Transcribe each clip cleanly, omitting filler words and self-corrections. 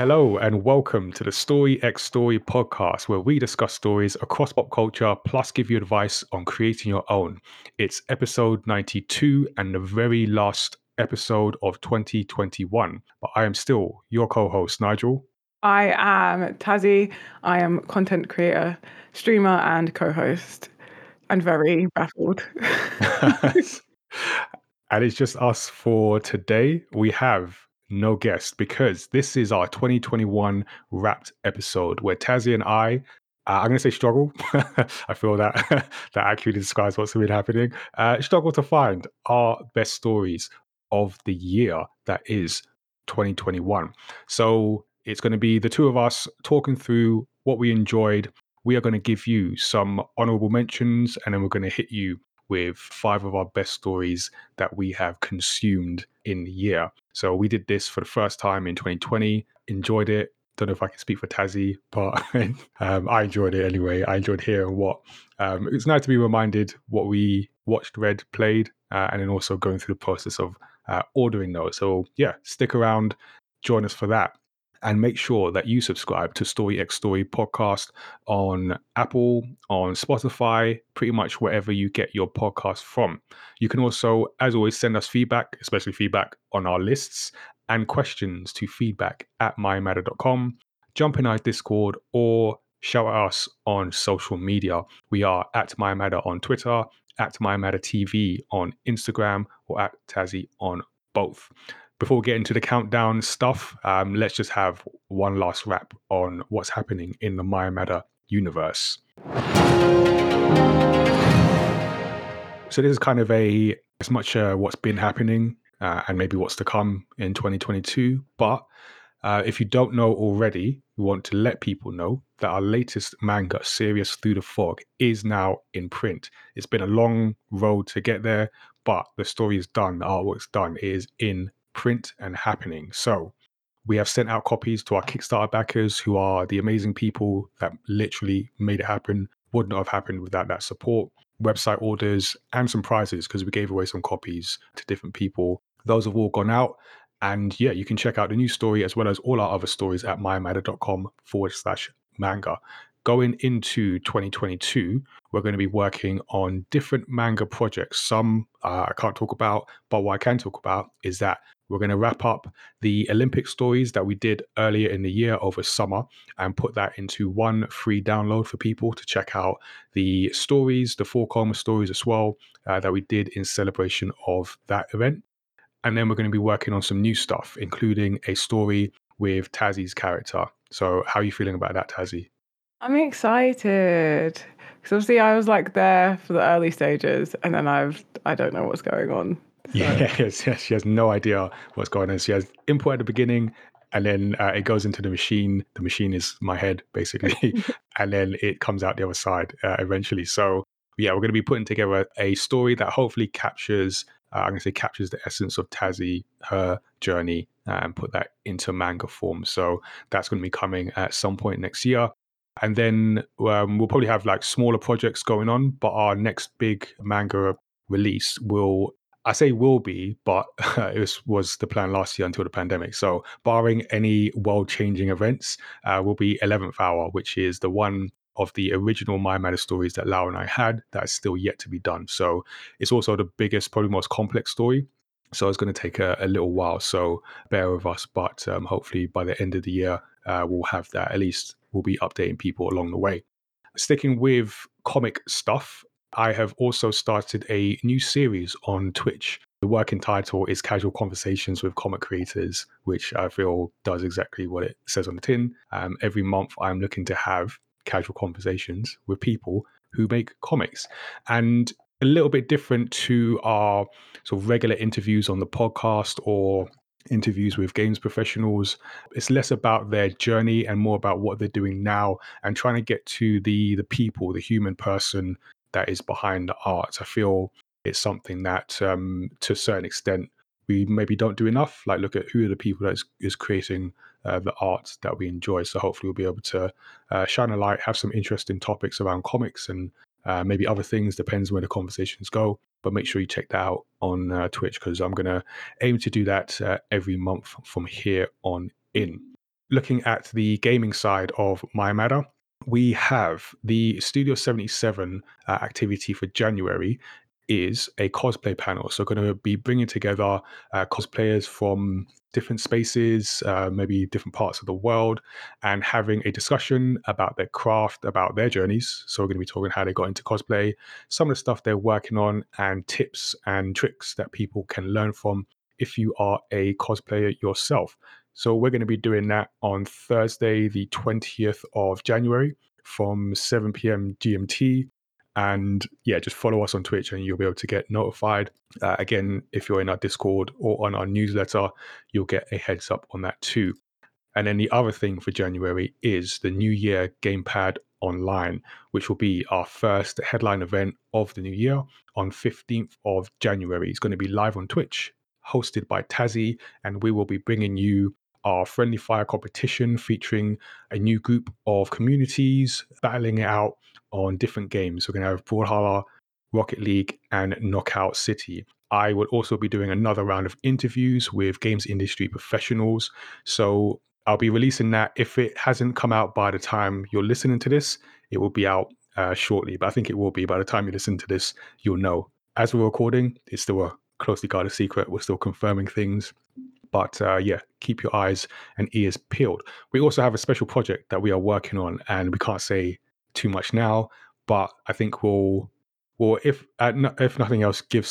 Hello and welcome to the Story X Story podcast, where we discuss stories across pop culture, plus give you advice on creating your own. It's episode 92 and the very last episode of 2021. But I am still your co-host, Nigel. I am Tazzy. I am content creator, streamer and co-host, and very baffled. And it's just us for today. We have no guest because this is our 2021 wrapped episode where Tazzy and I'm going to say struggle. I feel that accurately describes what's been happening. Struggle to find our best stories of the year that is 2021. So it's going to be the two of us talking through what we enjoyed. We are going to give you some honorable mentions, and then we're going to hit you with five of our best stories that we have consumed in the year. So we did this for the first time in 2020, enjoyed it. Don't know if I can speak for Tazzy, but I enjoyed it anyway. I enjoyed hearing what. It's nice to be reminded what we watched, read, played, and then also going through the process of ordering those. So yeah, stick around, join us for that. And make sure that you subscribe to Story X Story podcast on Apple, on Spotify, pretty much wherever you get your podcast from. You can also, as always, send us feedback, especially feedback on our lists and questions to feedback@mymatter.com. Jump in our Discord or shout at us on social media. We are at MyMatter on Twitter, at MyMatterTV on Instagram, or at Tazzy on both. Before we get into the countdown stuff, let's just have one last wrap on what's happening in the MyMatter universe. So this is kind of as much what's been happening and maybe what's to come in 2022. But if you don't know already, we want to let people know that our latest manga, Serious Through the Fog, is now in print. It's been a long road to get there, but the story is done, the artwork's done, it is in print and happening. So we have sent out copies to our Kickstarter backers, who are the amazing people that literally made it happen. Would not have happened without that support. Website orders and some prizes, because we gave away some copies to different people. Those have all gone out. And yeah, you can check out the new story as well as all our other stories at mymatter.com/manga. Going into 2022, we're going to be working on different manga projects. Some I can't talk about, but what I can talk about is that we're going to wrap up the Olympic stories that we did earlier in the year over summer and put that into one free download for people to check out the stories, the four Coma stories as well, that we did in celebration of that event. And then we're going to be working on some new stuff, including a story with Tazzy's character. So how are you feeling about that, Tazzy? I'm excited because obviously I was like there for the early stages, and then I don't know what's going on. So. Yes, she has no idea what's going on. She has input at the beginning, and then it goes into the machine. The machine is my head, basically, and then it comes out the other side eventually. So yeah, we're going to be putting together a story that hopefully captures the essence of Tazzy, her journey, and put that into manga form. So that's going to be coming at some point next year. And then we'll probably have like smaller projects going on, but our next big manga release was the plan last year until the pandemic. So barring any world-changing events, will be 11th hour, which is the one of the original MyMatter stories that Lau and I had that is still yet to be done. So it's also the biggest, probably most complex story. So it's going to take a little while. So bear with us, but hopefully by the end of the year, we'll have that. At least we'll be updating people along the way. Sticking with comic stuff, I have also started a new series on Twitch. The working title is Casual Conversations with Comic Creators, which I feel does exactly what it says on the tin. Every month, I'm looking to have casual conversations with people who make comics. And a little bit different to our sort of regular interviews on the podcast or interviews with games professionals. It's less about their journey and more about what they're doing now and trying to get to the people, the human person that is behind the art. I feel it's something that to a certain extent we maybe don't do enough, like look at who are the people that is creating the art that we enjoy. So hopefully we'll be able to shine a light, have some interesting topics around comics and maybe other things, depends where the conversations go. But make sure you check that out on Twitch, because I'm going to aim to do that every month from here on in. looking at the gaming side of MyMatter, we have the Studio 77 activity for January is a cosplay panel. So going to be bringing together cosplayers from different spaces, maybe different parts of the world, and having a discussion about their craft, about their journeys. So we're going to be talking how they got into cosplay, some of the stuff they're working on, and tips and tricks that people can learn from if you are a cosplayer yourself. So we're going to be doing that on Thursday, the 20th of January from 7 p.m. GMT. And yeah, just follow us on Twitch and you'll be able to get notified. Again, if you're in our Discord or on our newsletter, you'll get a heads up on that too. And then the other thing for January is the New Year GamePad Online, which will be our first headline event of the new year on 15th of January. It's going to be live on Twitch, hosted by Tazzy, and we will be bringing you our friendly fire competition featuring a new group of communities battling it out on different games. We're going to have Brawlhalla, Rocket League, and Knockout City. I will also be doing another round of interviews with games industry professionals. So I'll be releasing that. If it hasn't come out by the time you're listening to this, it will be out shortly, but I think it will be by the time you listen to this, you'll know. As we're recording, it's still a closely guarded secret. We're still confirming things. But yeah, keep your eyes and ears peeled. We also have a special project that we are working on, and we can't say too much now, but I think we'll if nothing else, give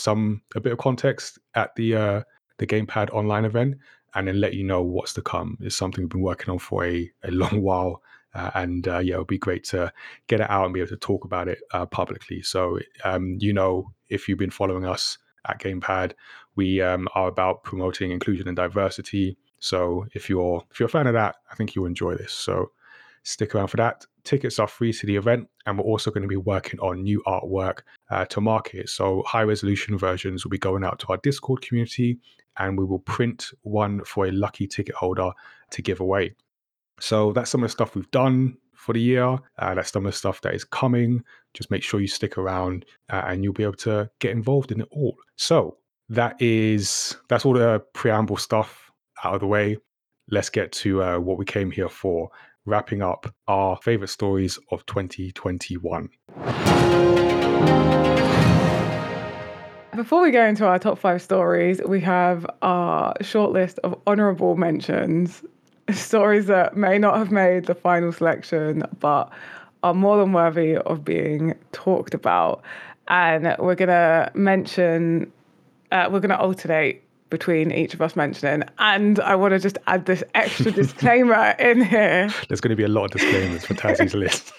a bit of context at the GamePad Online event, and then let you know what's to come. It's something we've been working on for a long while, and yeah, it'll be great to get it out and be able to talk about it publicly. So if you've been following us at GamePad, we are about promoting inclusion and diversity. So if you're a fan of that, I think you'll enjoy this. So stick around for that. Tickets are free to the event, and we're also going to be working on new artwork to market. So high resolution versions will be going out to our Discord community, and we will print one for a lucky ticket holder to give away. So that's some of the stuff we've done for the year. That's some of the stuff that is coming. Just make sure you stick around and you'll be able to get involved in it all. So that's all the preamble stuff out of the way. Let's get to what we came here for, wrapping up our favorite stories of 2021. Before we go into our top five stories, we have our short list of honorable mentions. Stories that may not have made the final selection, but are more than worthy of being talked about. And we're going to mention, we're going to alternate between each of us mentioning. And I want to just add this extra disclaimer in here. There's going to be a lot of disclaimers for Tassie's list.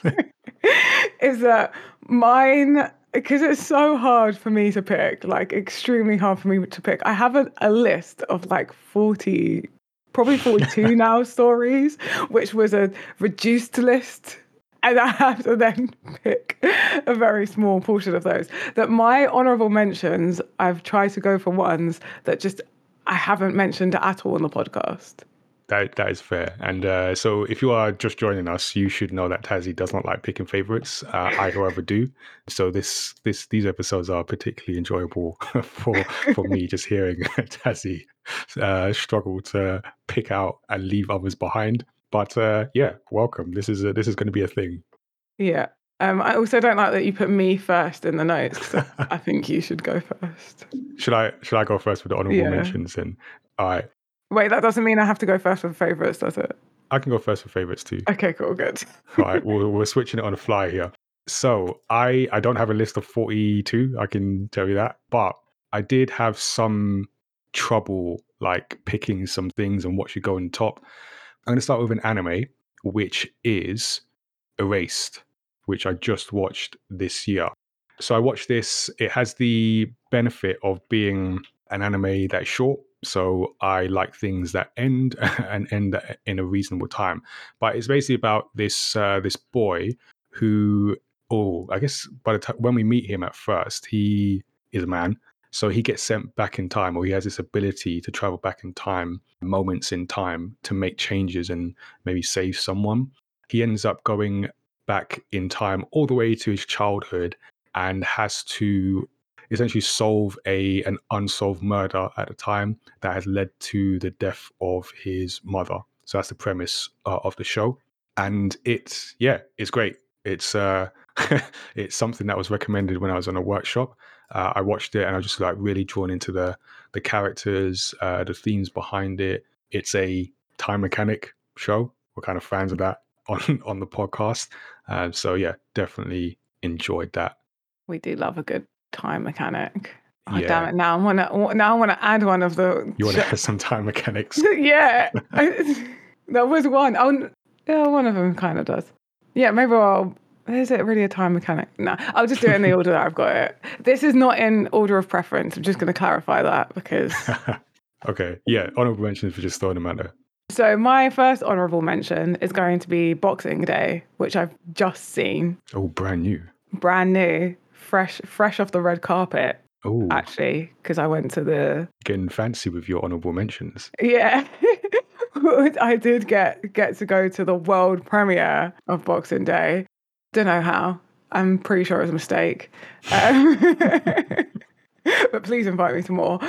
Is that mine, because it's so hard for me to pick, like extremely hard for me to pick. I have a list of like 42 now stories, which was a reduced list, and I have to then pick a very small portion of those. That my honourable mentions, I've tried to go for ones that just I haven't mentioned at all on the podcast. That is fair. And so if you are just joining us, you should know that Tazzy does not like picking favourites. I, however, do. So these episodes are particularly enjoyable for me, just hearing Tazzy struggle to pick out and leave others behind. But yeah, welcome. This is going to be a thing. Yeah. I also don't like that you put me first in the notes, because I think you should go first. Should I go first with the honourable mentions? And all right. Wait, that doesn't mean I have to go first for favourites, does it? I can go first for favourites too. Okay, cool, good. All right, we're switching it on the fly here. So I don't have a list of 42, I can tell you that. But I did have some trouble like picking some things and what should go in top. I'm going to start with an anime, which is Erased, which I just watched this year. So I watched this. It has the benefit of being an anime that's short. So I like things that end in a reasonable time. But it's basically about this boy who, I guess by the time when we meet him at first, he is a man. So he gets sent back in time, or he has this ability to travel back in time, moments in time, to make changes and maybe save someone. He ends up going back in time all the way to his childhood and has to essentially solve an unsolved murder at a time that has led to the death of his mother. So that's the premise of the show. And it's great. It's it's something that was recommended when I was on a workshop. I watched it and I was just like really drawn into the characters, the themes behind it. It's a time mechanic show. We're kind of fans of that on the podcast. So yeah, definitely enjoyed that. We do love a good time mechanic. Oh, yeah. Damn it! Now I want to add one of the. You want to add some time mechanics? Yeah, there was one. Yeah, one of them kind of does. Yeah, maybe I'll. Is it really a time mechanic? No, I'll just do it in the order that I've got it. This is not in order of preference. I'm just going to clarify that because. Okay. Yeah. Honorable mentions for just throwing them out there. So my first honorable mention is going to be Boxing Day, which I've just seen. Oh, brand new, fresh off the red carpet. Oh, actually, because I went to the. Getting fancy with your honourable mentions. Yeah, I did get to go to the world premiere of Boxing Day. Don't know how. I'm pretty sure it was a mistake. But please invite me to more.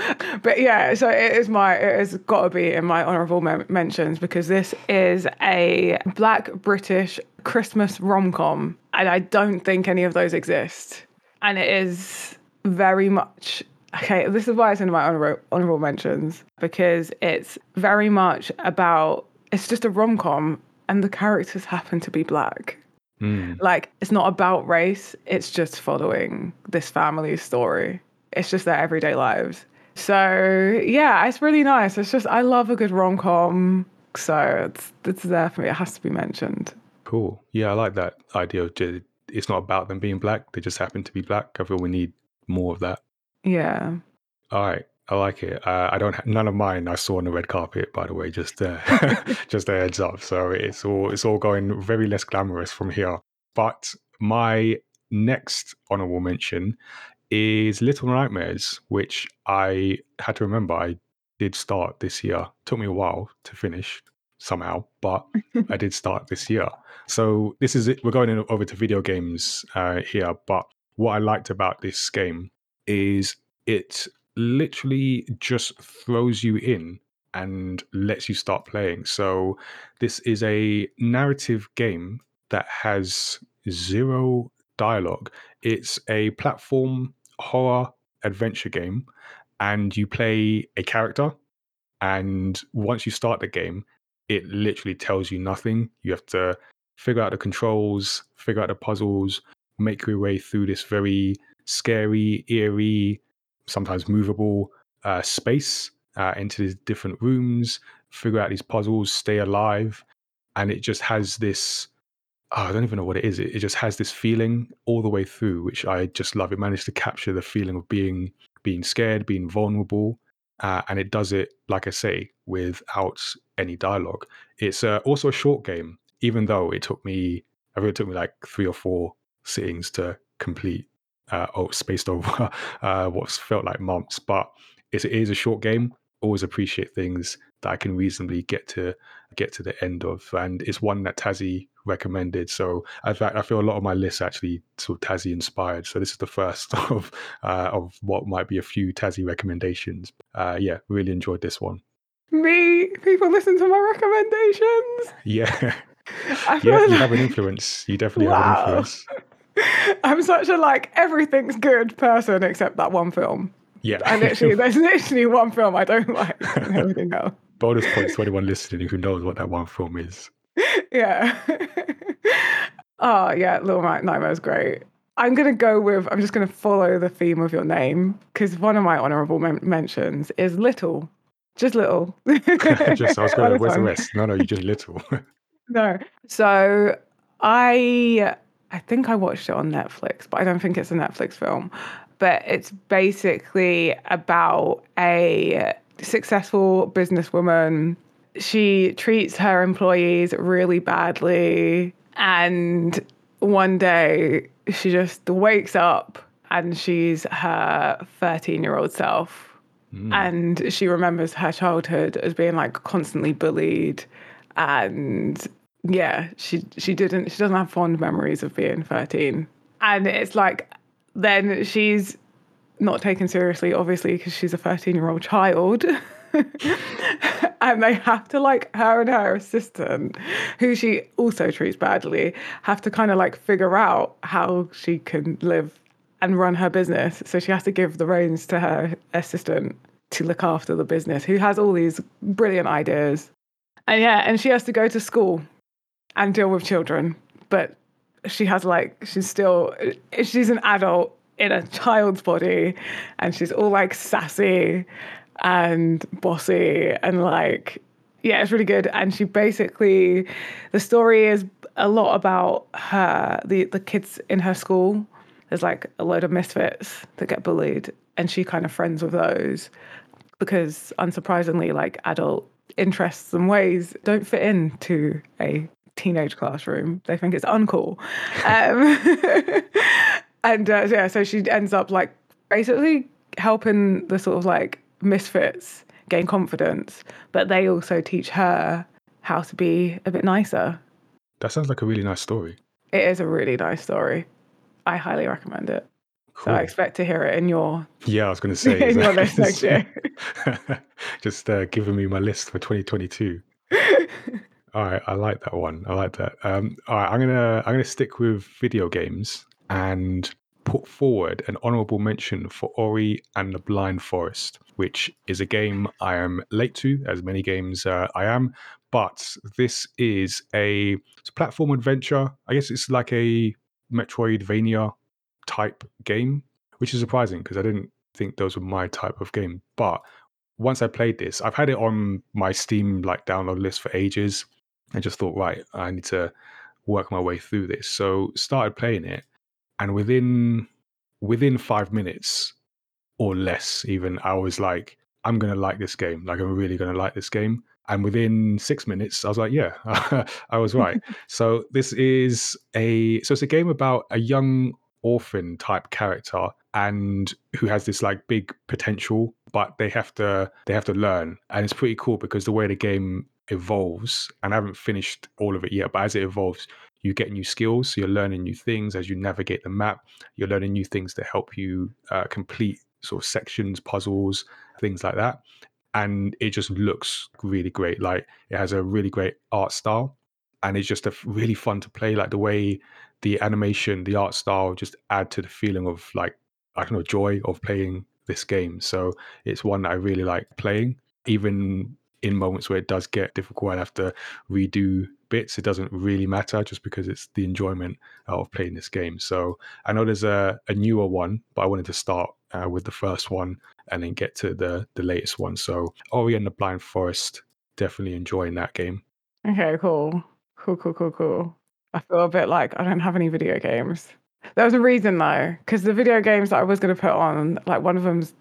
But yeah, so it has got to be in my honourable mentions because this is a Black British Christmas rom-com, and I don't think any of those exist. And it is. Very much, okay, this is why it's in my honourable mentions, because it's very much about, it's just a rom-com and the characters happen to be Black. Like, it's not about race, it's just following this family's story. It's just their everyday lives. So, yeah, it's really nice. It's just, I love a good rom-com, so it's there for me. It has to be mentioned. Cool. Yeah, I like that idea of it's not about them being Black, they just happen to be Black. I feel we need more of that. Yeah. All right. I like it. I don't have none of mine I saw on the red carpet, by the way, just a heads up. So it's all going very less glamorous from here. But my next honorable mention is Little Nightmares, which I had to remember I did start this year. Took me a while to finish somehow, but I did start this year. So this is it. We're going over to video games here, but what I liked about this game is it literally just throws you in and lets you start playing. So this is a narrative game that has zero dialogue. It's a platform horror adventure game, and you play a character. And once you start the game, it literally tells you nothing. You have to figure out the controls, figure out the puzzles, make your way through this very scary, eerie, sometimes movable space into these different rooms, figure out these puzzles, stay alive. And it just has this, I don't even know what it is. It just has this feeling all the way through, which I just love. It managed to capture the feeling of being scared, being vulnerable. And it does it, like I say, without any dialogue. It's also a short game, even though it took me like 3 or 4 sittings to complete spaced over what's felt like months, but it is a short game. Always appreciate things that I can reasonably get to the end of, and it's one that Tazzy recommended. So in fact, I feel a lot of my list actually sort of Tazzy inspired, so this is the first of what might be a few Tazzy recommendations. Yeah, really enjoyed this one. People listen to my recommendations. Yeah. You have an influence. You definitely have an influence. I'm such a everything's good person except that one film. Yeah. There's literally one film I don't like and everything else. Bonus points to anyone listening who knows what that one film is. Yeah. Oh, yeah, Little Nightmare's great. I'm just going to follow the theme of Your Name, because one of my honourable mentions is Little. Just Little. I was going, where's the rest? No, you're just Little. No. So I think I watched it on Netflix, but I don't think it's a Netflix film. But it's basically about a successful businesswoman. She treats her employees really badly. And one day she just wakes up and she's her 13-year-old self. And she remembers her childhood as being constantly bullied. And yeah, she doesn't have fond memories of being 13. And it's then she's not taken seriously, obviously, because she's a 13-year-old child. and they have to, like, her and her assistant, who she also treats badly, have to kind of, like, figure out how she can live and run her business. So she has to give the reins to her assistant to look after the business, who has all these brilliant ideas. And yeah, and she has to go to school and deal with children. But she has, like, she's an adult in a child's body, and she's all, like, sassy and bossy and, like, yeah, it's really good. And she basically, the story is a lot about her, the kids in her school. There's, like, a load of misfits that get bullied, and she kind of friends with those because, unsurprisingly, like, adult interests and ways don't fit into a teenage classroom. They think it's uncool. And so she ends up, like, basically helping the sort of, like, misfits gain confidence, but they also teach her how to be a bit nicer. That sounds like a really nice story. It is a really nice story. I highly recommend it. Cool. So I expect to hear it in your... Yeah, I was going to say. In your list next year. Just giving me my list for 2022. All right, I like that one. I like that. All right, I'm gonna stick with video games and put forward an honourable mention for Ori and the Blind Forest, which is a game I am late to, as many games I am. But this is a platform adventure. I guess it's like a Metroidvania type game, which is surprising because I didn't think those were my type of game. But once I played this, I've had it on my Steam like download list for ages. I just thought, right, I need to work my way through this. So started playing it, and within 5 minutes or less even, I was like, I'm going to like this game. Like, I'm really going to like this game. And within 6 minutes, I was like, yeah, I was right. So this is it's a game about a young orphan type character and who has this like big potential, but they have to learn. And it's pretty cool because the way the game evolves, and I haven't finished all of it yet, but as it evolves, you get new skills. So you're learning new things as you navigate the map. You're learning new things to help you complete sort of sections, puzzles, things like that. And it just looks really great. Like, it has a really great art style, and it's just really fun to play. Like, the way the animation, the art style just add to the feeling of, like, I don't know, joy of playing this game. So it's one that I really like playing, even in moments where it does get difficult and I have to redo bits. It doesn't really matter just because it's the enjoyment of playing this game. So I know there's a newer one, but I wanted to start with the first one and then get to the latest one. So Ori and the Blind Forest, definitely enjoying that game. Okay, cool. I feel a bit like I don't have any video games. There was a reason though, because the video games that I was going to put on, like, one of them's,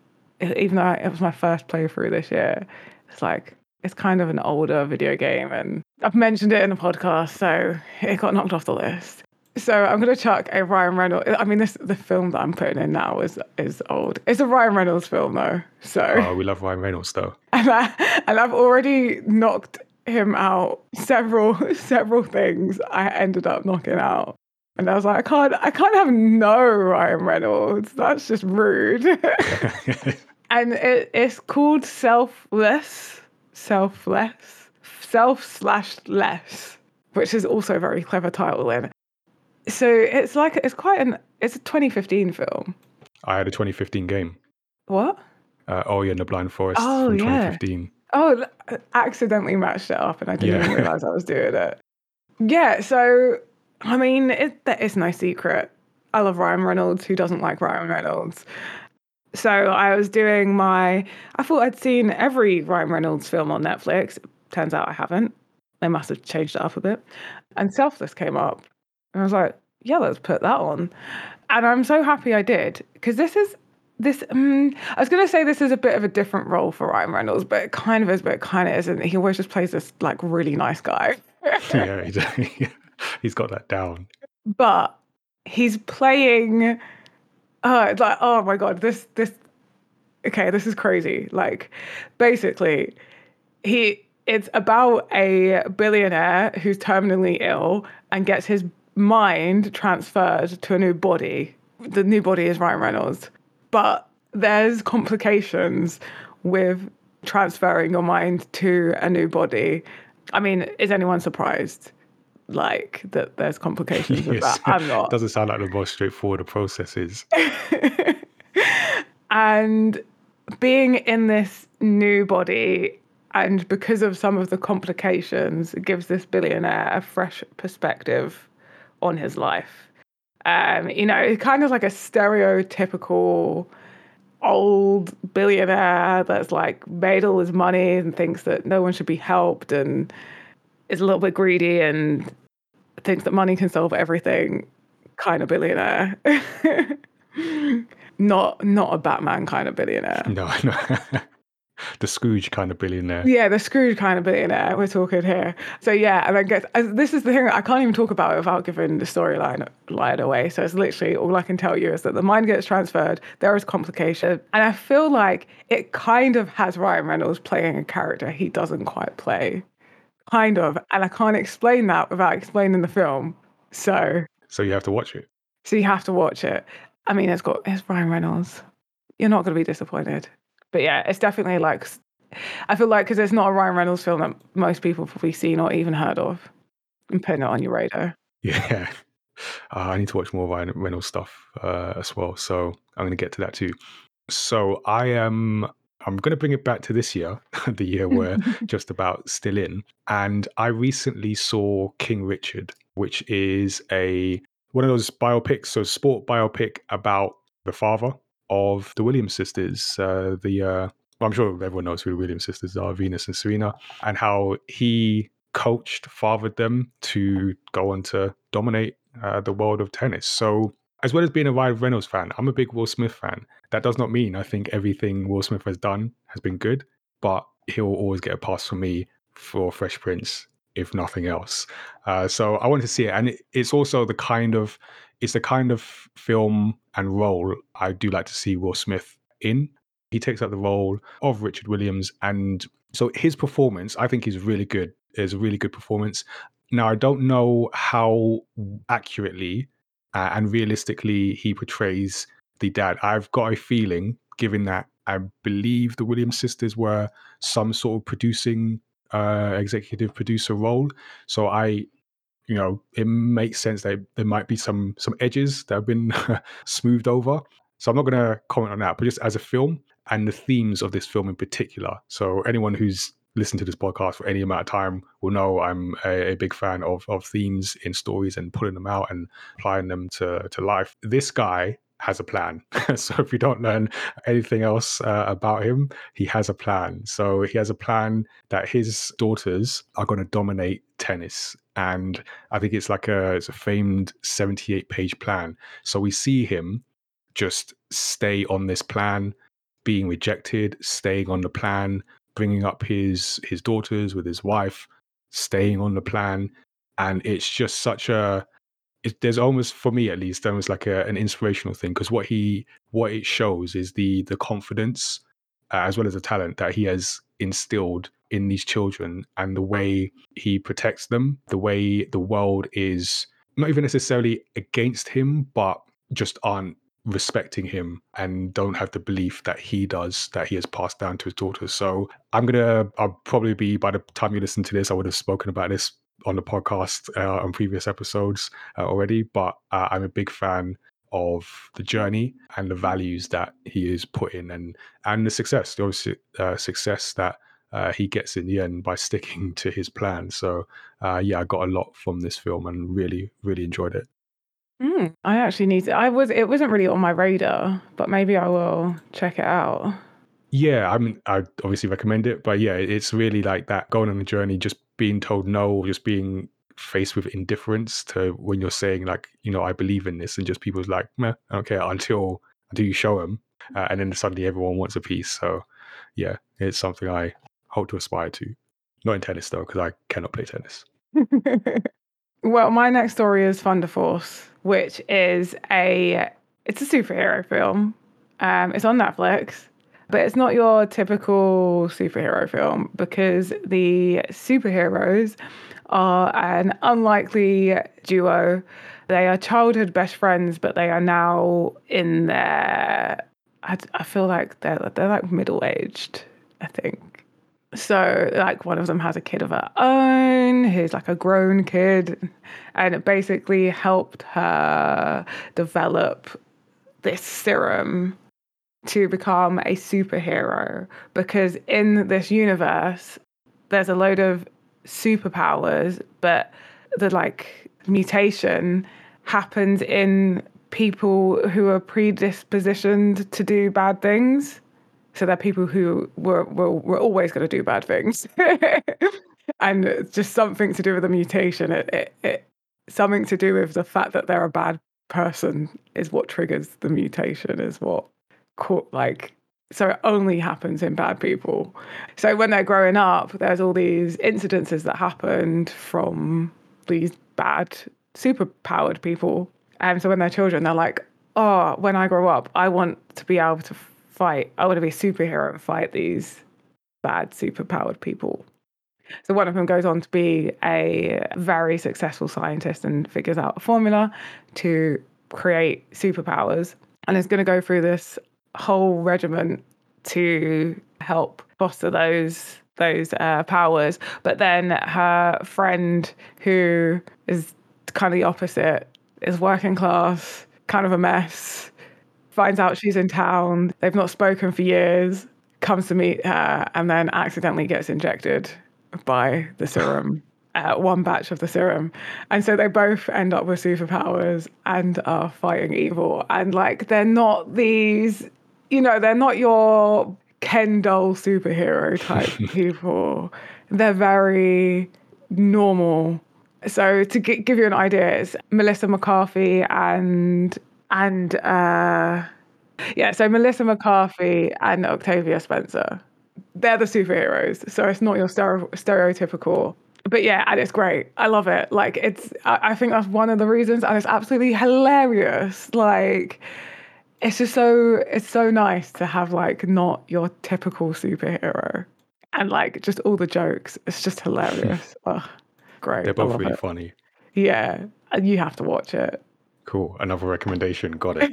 even though it was my first playthrough this year, it's like, it's kind of an older video game, and I've mentioned it in the podcast, so it got knocked off the list. So I'm going to chuck a Ryan Reynolds. I mean, the film that I'm putting in now is old. It's a Ryan Reynolds film, though. So we love Ryan Reynolds, though. And I've already knocked him out several things. I ended up knocking out, and I was like, I can't have no Ryan Reynolds. That's just rude. And it's called Selfless, which is also a very clever title in it. So it's like, it's a 2015 film. I had a 2015 game. What? Ori and the Blind Forest from 2015. Oh, accidentally matched it up, and I didn't even realise I was doing it. Yeah, so, I mean, that is no secret. I love Ryan Reynolds. Who doesn't like Ryan Reynolds? So I was doing I thought I'd seen every Ryan Reynolds film on Netflix. Turns out I haven't. They must have changed it up a bit. And Selfless came up. And I was like, yeah, let's put that on. And I'm so happy I did, because I was going to say this is a bit of a different role for Ryan Reynolds, but it kind of is, but it kind of isn't. He always just plays this, like, really nice guy. Yeah, he's got that down. But he's playing, it's like, oh my God, this is crazy. Like, basically, it's about a billionaire who's terminally ill and gets his mind transferred to a new body. The new body is Ryan Reynolds, but there's complications with transferring your mind to a new body. I mean, is anyone surprised, like, that there's complications with that? I'm not. It doesn't sound like the most straightforward of processes. And being in this new body, and because of some of the complications, it gives this billionaire a fresh perspective on his life. You know, kind of like a stereotypical old billionaire that's like made all his money and thinks that no one should be helped and is a little bit greedy and thinks that money can solve everything kind of billionaire. Not a Batman kind of billionaire. No. The Scrooge kind of billionaire. Yeah, the Scrooge kind of billionaire. We're talking here. So yeah, and I guess this is the thing, I can't even talk about it without giving the storyline away. So it's literally, all I can tell you is that the mind gets transferred. There is complication. And I feel like it kind of has Ryan Reynolds playing a character he doesn't quite play. Kind of. And I can't explain that without explaining the film. So you have to watch it. So you have to watch it. I mean, it's Ryan Reynolds. You're not going to be disappointed. But yeah, it's definitely like, I feel like, because it's not a Ryan Reynolds film that most people have probably seen or even heard of, and putting it on your radar. Yeah. I need to watch more Ryan Reynolds stuff as well. So I'm going to get to that too. So I'm going to bring it back to this year, the year we're just about still in. And I recently saw King Richard, which is one of those biopics, so sport biopic about the father of the Williams sisters, I'm sure everyone knows who the Williams sisters are, Venus and Serena, and how he coached, fathered them to go on to dominate the world of tennis. So as well as being a Ryan Reynolds fan, I'm a big Will Smith fan. That does not mean I think everything Will Smith has done has been good, but he'll always get a pass from me for Fresh Prince, if nothing else. So I wanted to see it, and it's also the kind of film and role I do like to see Will Smith in. He takes up the role of Richard Williams. And so his performance, I think, is really good. It's a really good performance. Now, I don't know how accurately and realistically he portrays the dad. I've got a feeling, given that I believe the Williams sisters were some sort of producing, executive producer role. So you know, it makes sense that there might be some edges that have been smoothed over. So I'm not going to comment on that, but just as a film and the themes of this film in particular. So anyone who's listened to this podcast for any amount of time will know I'm a big fan of themes in stories and pulling them out and applying them to life. This guy has a plan. So if you don't learn anything else about him, he has a plan. So he has a plan that his daughters are going to dominate tennis. And I think it's a famed 78-page plan. So we see him just stay on this plan, being rejected, staying on the plan, bringing up his daughters with his wife, staying on the plan. And it's just there's almost, for me at least, almost like an inspirational thing, because what it shows is the confidence as well as the talent that he has instilled in these children, and the way he protects them, the way the world is not even necessarily against him, but just aren't respecting him and don't have the belief that he does, that he has passed down to his daughter. So I'll probably be, by the time you listen to this, I would have spoken about this on the podcast on previous episodes already, but I'm a big fan of the journey and the values that he is put in, and the success, the obvious success that he gets in the end by sticking to his plan. So I got a lot from this film and really, really enjoyed it. I actually need to, it wasn't really on my radar, but maybe I will check it out. Yeah, I mean, I obviously recommend it, but yeah, it's really like that going on a journey, just being told no, or just being faced with indifference to when you're saying like, you know, I believe in this, and just people's like, meh, I don't care until you show them, and then suddenly everyone wants a piece. So yeah, it's something I hope to aspire to. Not in tennis though, because I cannot play tennis. Well, my next story is Thunder Force, which is it's a superhero film. It's on Netflix. But it's not your typical superhero film, because the superheroes are an unlikely duo. They are childhood best friends, but they are now in their... I feel like they're like middle-aged, I think. So, like, one of them has a kid of her own who's, like, a grown kid, and it basically helped her develop this serum to become a superhero, because in this universe, there's a load of superpowers, but the, like, mutation happens in people who are predispositioned to do bad things. So they're people who were always going to do bad things. And it's just something to do with the mutation. Something to do with the fact that they're a bad person is what triggers the mutation, is what so it only happens in bad people. So when they're growing up, there's all these incidences that happened from these bad, superpowered people. And so when they're children, they're like, oh, when I grow up, I want to be able to fight. I want to be a superhero and fight these bad, superpowered people. So one of them goes on to be a very successful scientist and figures out a formula to create superpowers, and is going to go through this whole regiment to help foster those powers. But then her friend, who is kind of the opposite, is working class, kind of a mess, finds out she's in town, they've not spoken for years, comes to meet her, and then accidentally gets injected by the serum, one batch of the serum. And so they both end up with superpowers and are fighting evil. And, like, they're not these, you know, they're not your Ken doll superhero type people. They're very normal. So to give you an idea, it's Melissa McCarthy and Melissa McCarthy and Octavia Spencer. They're the superheroes. So it's not your stereotypical. But yeah, and it's great. I love it. Like, I think that's one of the reasons, and it's absolutely hilarious. Like, it's so nice to have, like, not your typical superhero, and, like, just all the jokes. It's just hilarious. Ugh. Great. They're both really funny. Yeah, and you have to watch it. Cool. Another recommendation. Got it.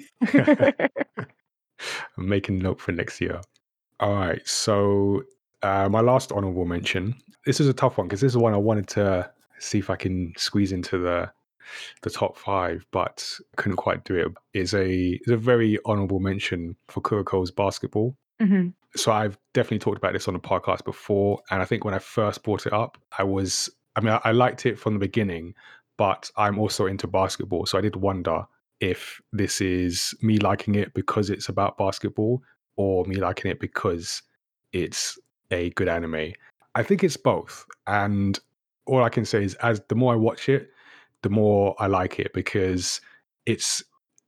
I'm making a note for next year. All right. So my last honorable mention. This is a tough one because this is one I wanted to see if I can squeeze into the top five, but couldn't quite do it. It's a very honorable mention for Kuroko's Basketball. Mm-hmm. So I've definitely talked about this on the podcast before, and I think when I first brought it up, I liked it from the beginning, but I'm also into basketball. So I did wonder if this is me liking it because it's about basketball, or me liking it because it's a good anime. I think it's both. And all I can say is, as the more I watch it, the more I like it, because it's...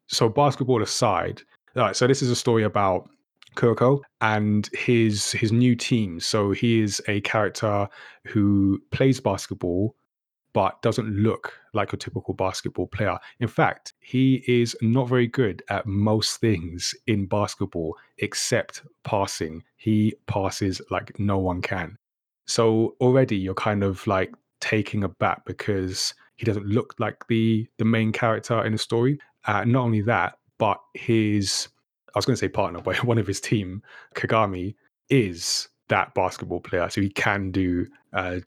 So basketball aside, all right, so this is a story about Kuroko and his new team. So he is a character who plays basketball but doesn't look like a typical basketball player. In fact, he is not very good at most things in basketball except passing. He passes like no one can. So already you're kind of like taking aback because he doesn't look like the main character in the story. Not only that, but one of his team, Kagami, is that basketball player. So he can do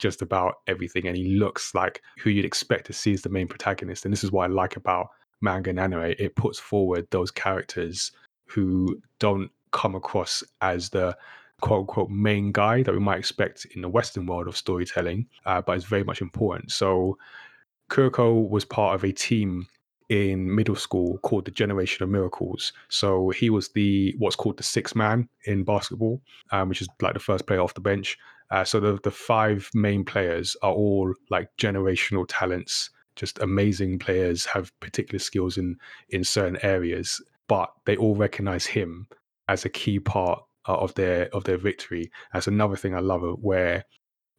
just about everything. And he looks like who you'd expect to see as the main protagonist. And this is what I like about manga and anime. It puts forward those characters who don't come across as the quote-unquote main guy that we might expect in the Western world of storytelling, but it's very much important. So Kuroko was part of a team in middle school called the Generation of Miracles. So he was what's called the sixth man in basketball, which is like the first player off the bench. So the five main players are all like generational talents, just amazing players, have particular skills in certain areas, but they all recognize him as a key part of their victory. That's another thing I love, where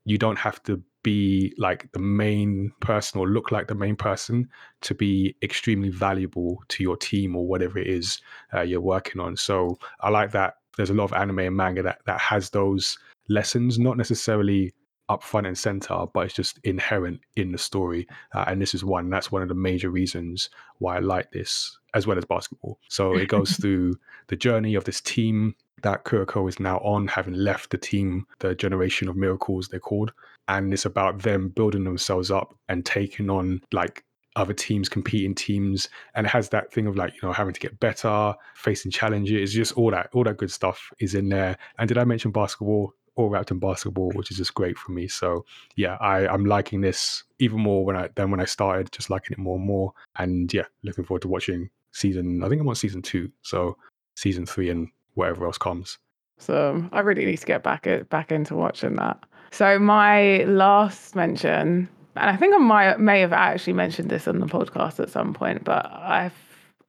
you don't have to be like the main person or look like the main person to be extremely valuable to your team or whatever it is you're working on. So I like that there's a lot of anime and manga that has those lessons, not necessarily up front and center, but it's just inherent in the story. And this is one, that's one of the major reasons why I like this, as well as basketball. So it goes through the journey of this team that Kuroko is now on, having left the team, the Generation of Miracles, they're called. And it's about them building themselves up and taking on like other teams, competing teams. And it has that thing of like, you know, having to get better, facing challenges, just all that good stuff is in there. And did I mention basketball? All wrapped in basketball, which is just great for me. So yeah, I'm liking this even more than when I started, just liking it more and more. And yeah, looking forward to watching I think I'm on season 2. So season 3 and whatever else comes. So I really need to get back into watching that. So my last mention, and I think I may have actually mentioned this on the podcast at some point, but I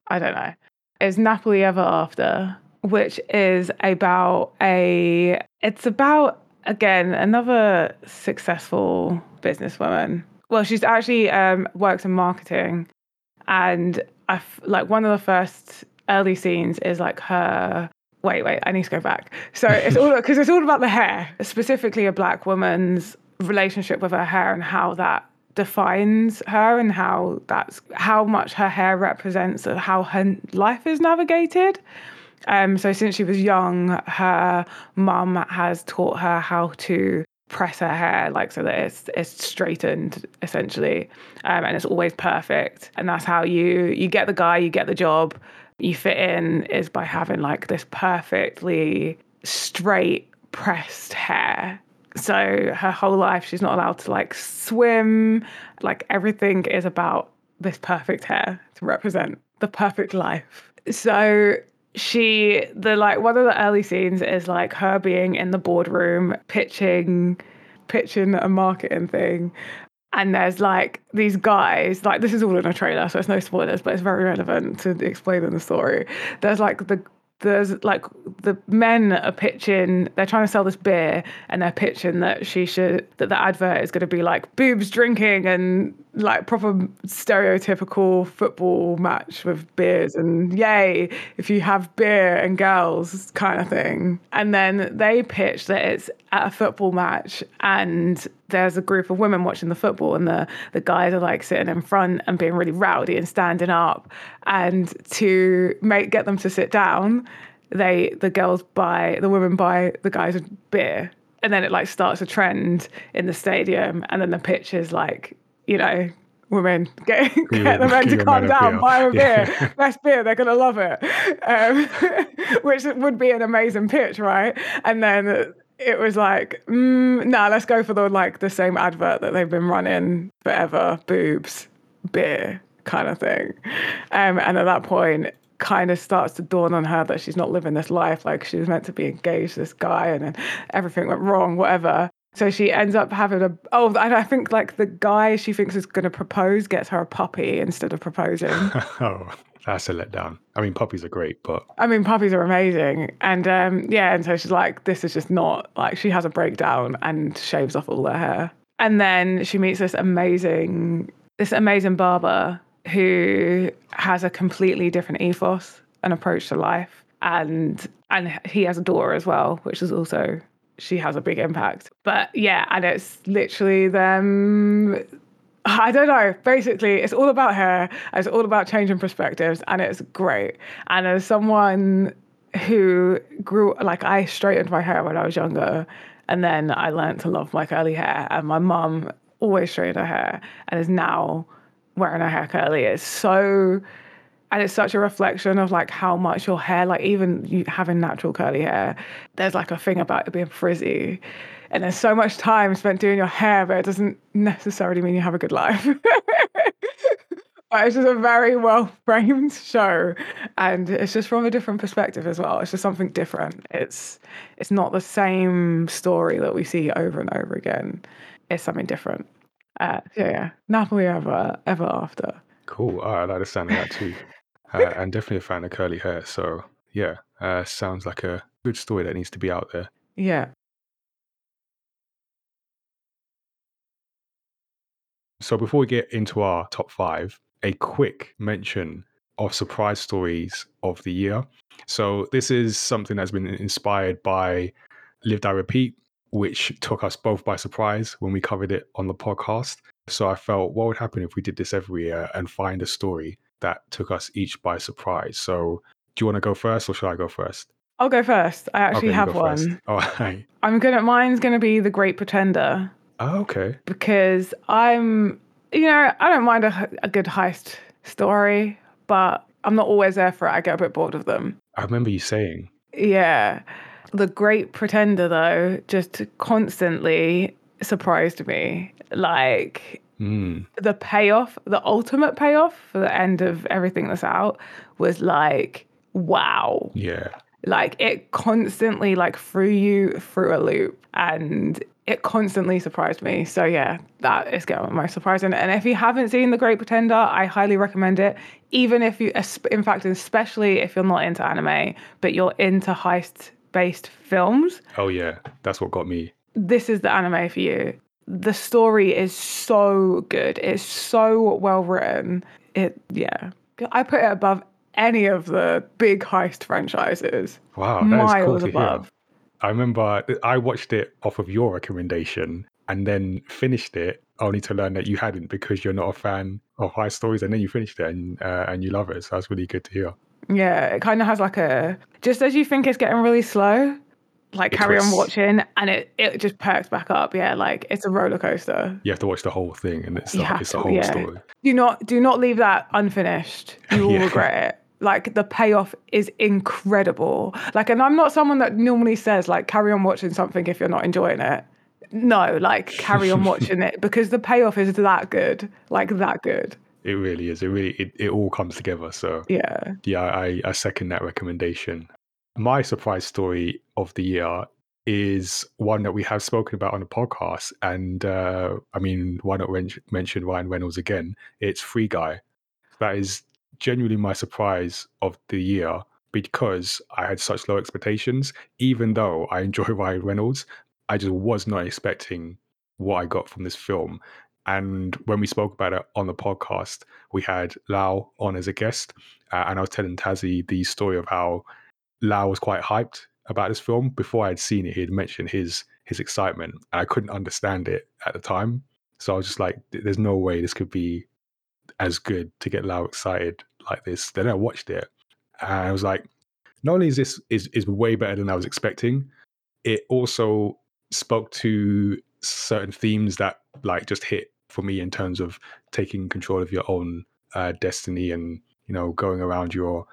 don't know, is Napoli Ever After, which is about again, another successful businesswoman. Well, she's actually works in marketing, and like one of the first early scenes is like her. Wait, I need to go back. So it's all about the hair, specifically a black woman's relationship with her hair and how that defines her and how much her hair represents and how her life is navigated. So since she was young, her mum has taught her how to press her hair, like so that it's straightened essentially, and it's always perfect. And that's how you get the guy, you get the job, you fit in, is by having like this perfectly straight pressed hair. So her whole life, she's not allowed to like swim. Like everything is about this perfect hair to represent the perfect life. So one of the early scenes is like her being in the boardroom pitching a marketing thing. And there's like these guys, like this is all in a trailer, so it's no spoilers, but it's very relevant to explaining the story. There's like the men are pitching, they're trying to sell this beer, and they're pitching that the advert is going to be like boobs drinking and like proper stereotypical football match with beers and yay if you have beer and girls kind of thing. And then they pitch that it's at a football match and there's a group of women watching the football, and the guys are like sitting in front and being really rowdy and standing up, and to get them to sit down, the women buy the guys a beer, and then it like starts a trend in the stadium, and then the pitch is like, you know, women, get the men to calm down, buy a beer, best beer, they're going to love it, which would be an amazing pitch, right? And then it was like, let's go for the same advert that they've been running forever, boobs, beer kind of thing. And at that point, kind of starts to dawn on her that she's not living this life. Like she was meant to be engaged to this guy, and then everything went wrong, whatever. So she ends up having I think like the guy she thinks is going to propose gets her a puppy instead of proposing. Oh, that's a letdown. I mean, puppies are great, but... I mean, puppies are amazing. And and so she's like, this is just not... Like, she has a breakdown and shaves off all her hair. And then she meets this amazing barber who has a completely different ethos and approach to life. And he has a daughter as well, which is also... She has a big impact. But yeah, and it's literally them... I don't know. Basically, it's all about her. It's all about changing perspectives, and it's great. And as someone who grew... Like, I straightened my hair when I was younger, and then I learned to love my curly hair. And my mum always straightened her hair and is now wearing her hair curly. It's so... And it's such a reflection of like how much your hair, like even you having natural curly hair, there's like a thing about it being frizzy. And there's so much time spent doing your hair, but it doesn't necessarily mean you have a good life. But it's just a very well-framed show. And it's just from a different perspective as well. It's just something different. It's not the same story that we see over and over again. It's something different. Napoli Ever After. Cool. All right, I like the sound of that too. And definitely a fan of curly hair. So yeah, sounds like a good story that needs to be out there. Yeah. So before we get into our top 5, a quick mention of surprise stories of the year. So this is something that's been inspired by Live, Die, Repeat, which took us both by surprise when we covered it on the podcast. So I felt, what would happen if we did this every year and find a story that took us each by surprise? So do you want to go first, or should I go first? I'll go first. I actually have one. First. All right. Mine's gonna be The Great Pretender. Oh, okay. Because I don't mind a good heist story, but I'm not always there for it. I get a bit bored of them. I remember you saying. Yeah. The Great Pretender, though, just constantly surprised me. Like, the payoff, the ultimate payoff for the end of everything that's out was like, wow. Yeah. Like, it constantly threw you through a loop, and it constantly surprised me. So yeah, that is getting most surprising. And if you haven't seen The Great Pretender, I highly recommend it. Especially if you're not into anime, but you're into heist-based films. Oh yeah, that's what got me. This is the anime for you. The story is so good. It's so well written. I put it above any of the big heist franchises. Wow, that is cool to hear. I remember I watched it off of your recommendation and then finished it, only to learn that you hadn't, because you're not a fan of heist stories, and then you finished it and you love it. So that's really good to hear. Yeah, it kind of has just as you think it's getting really slow, carry on watching and it just perks back up. Yeah, it's a roller coaster. You have to watch the whole thing, and it's the whole story. Do not leave that unfinished. You will regret it. The payoff is incredible. And I'm not someone that normally says, carry on watching something if you're not enjoying it. No, carry on watching it, because the payoff is that good. That good. It really is. It all comes together. So yeah, I second that recommendation. My surprise story of the year is one that we have spoken about on the podcast. And why not mention Ryan Reynolds again? It's Free Guy. That is genuinely my surprise of the year, because I had such low expectations. Even though I enjoy Ryan Reynolds, I just was not expecting what I got from this film. And when we spoke about it on the podcast, we had Lau on as a guest, and I was telling Tazzy the story of how Lau was quite hyped about this film. Before I had seen it, he had mentioned his excitement, and I couldn't understand it at the time. So I was just like, there's no way this could be as good to get Lau excited like this. Then I watched it and I was like, not only is this is way better than I was expecting, it also spoke to certain themes that just hit for me in terms of taking control of your own destiny and going around your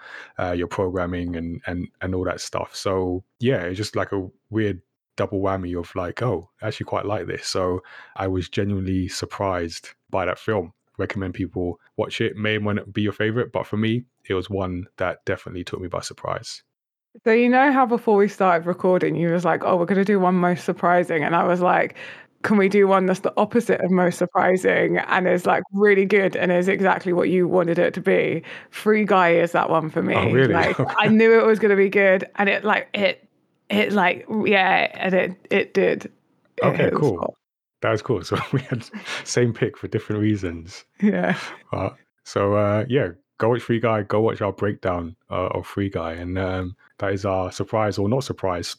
programming and all that stuff. So yeah, it's just a weird double whammy of oh, I actually quite like this. So I was genuinely surprised by that film. Recommend people watch it. May might not be your favorite, but for me, it was one that definitely took me by surprise. So how before we started recording, you was like, oh, we're going to do one most surprising. And I was like, can we do one that's the opposite of most surprising and is really good and is exactly what you wanted it to be? Free Guy is that one for me. Oh, really? I knew it was going to be good, and it did. Okay, cool. Hot. That was cool. So we had same pick for different reasons. Yeah. Go watch Free Guy. Go watch our breakdown of Free Guy. And that is our surprise or not surprise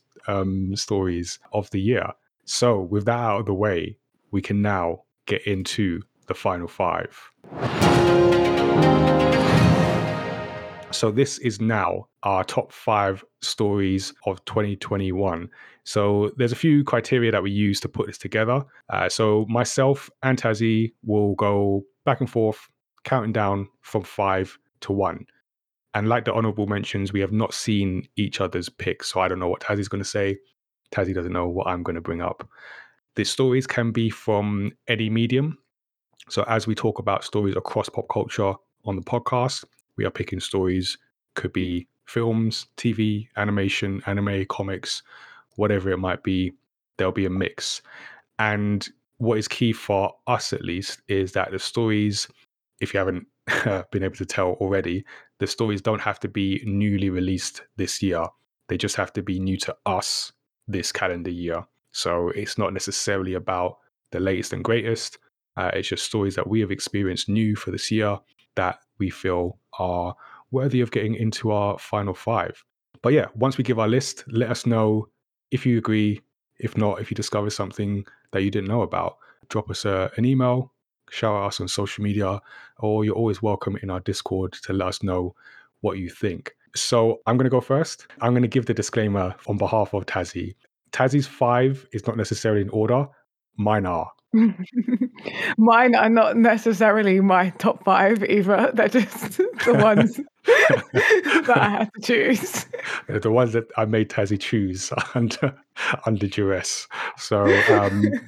stories of the year. So with that out of the way, we can now get into the final five. So this is now our top five stories of 2021. So there's a few criteria that we use to put this together. So myself and Tazzy will go back and forth, counting down from 5 to 1. And like the honorable mentions, we have not seen each other's picks. So I don't know what Tazzy's going to say. Tazzy doesn't know what I'm going to bring up. The stories can be from any medium. So as we talk about stories across pop culture on the podcast, we are picking stories, could be films, TV, animation, anime, comics, whatever it might be, there'll be a mix. And what is key for us, at least, is that the stories, if you haven't been able to tell already, the stories don't have to be newly released this year. They just have to be new to us this calendar year. So it's not necessarily about the latest and greatest. It's just stories that we have experienced new for this year that we feel are worthy of getting into our final five. But yeah, once we give our list, let us know if you agree. If not, if you discover something that you didn't know about, drop us an email, shout out us on social media, or you're always welcome in our Discord to let us know what you think. So I'm going to go first. I'm going to give the disclaimer on behalf of Tazzy. Tazzy's 5 is not necessarily in order. Mine are. Mine are not necessarily my top 5 either. They're just the ones that I had to choose. The ones that I made Tazzy choose under duress. So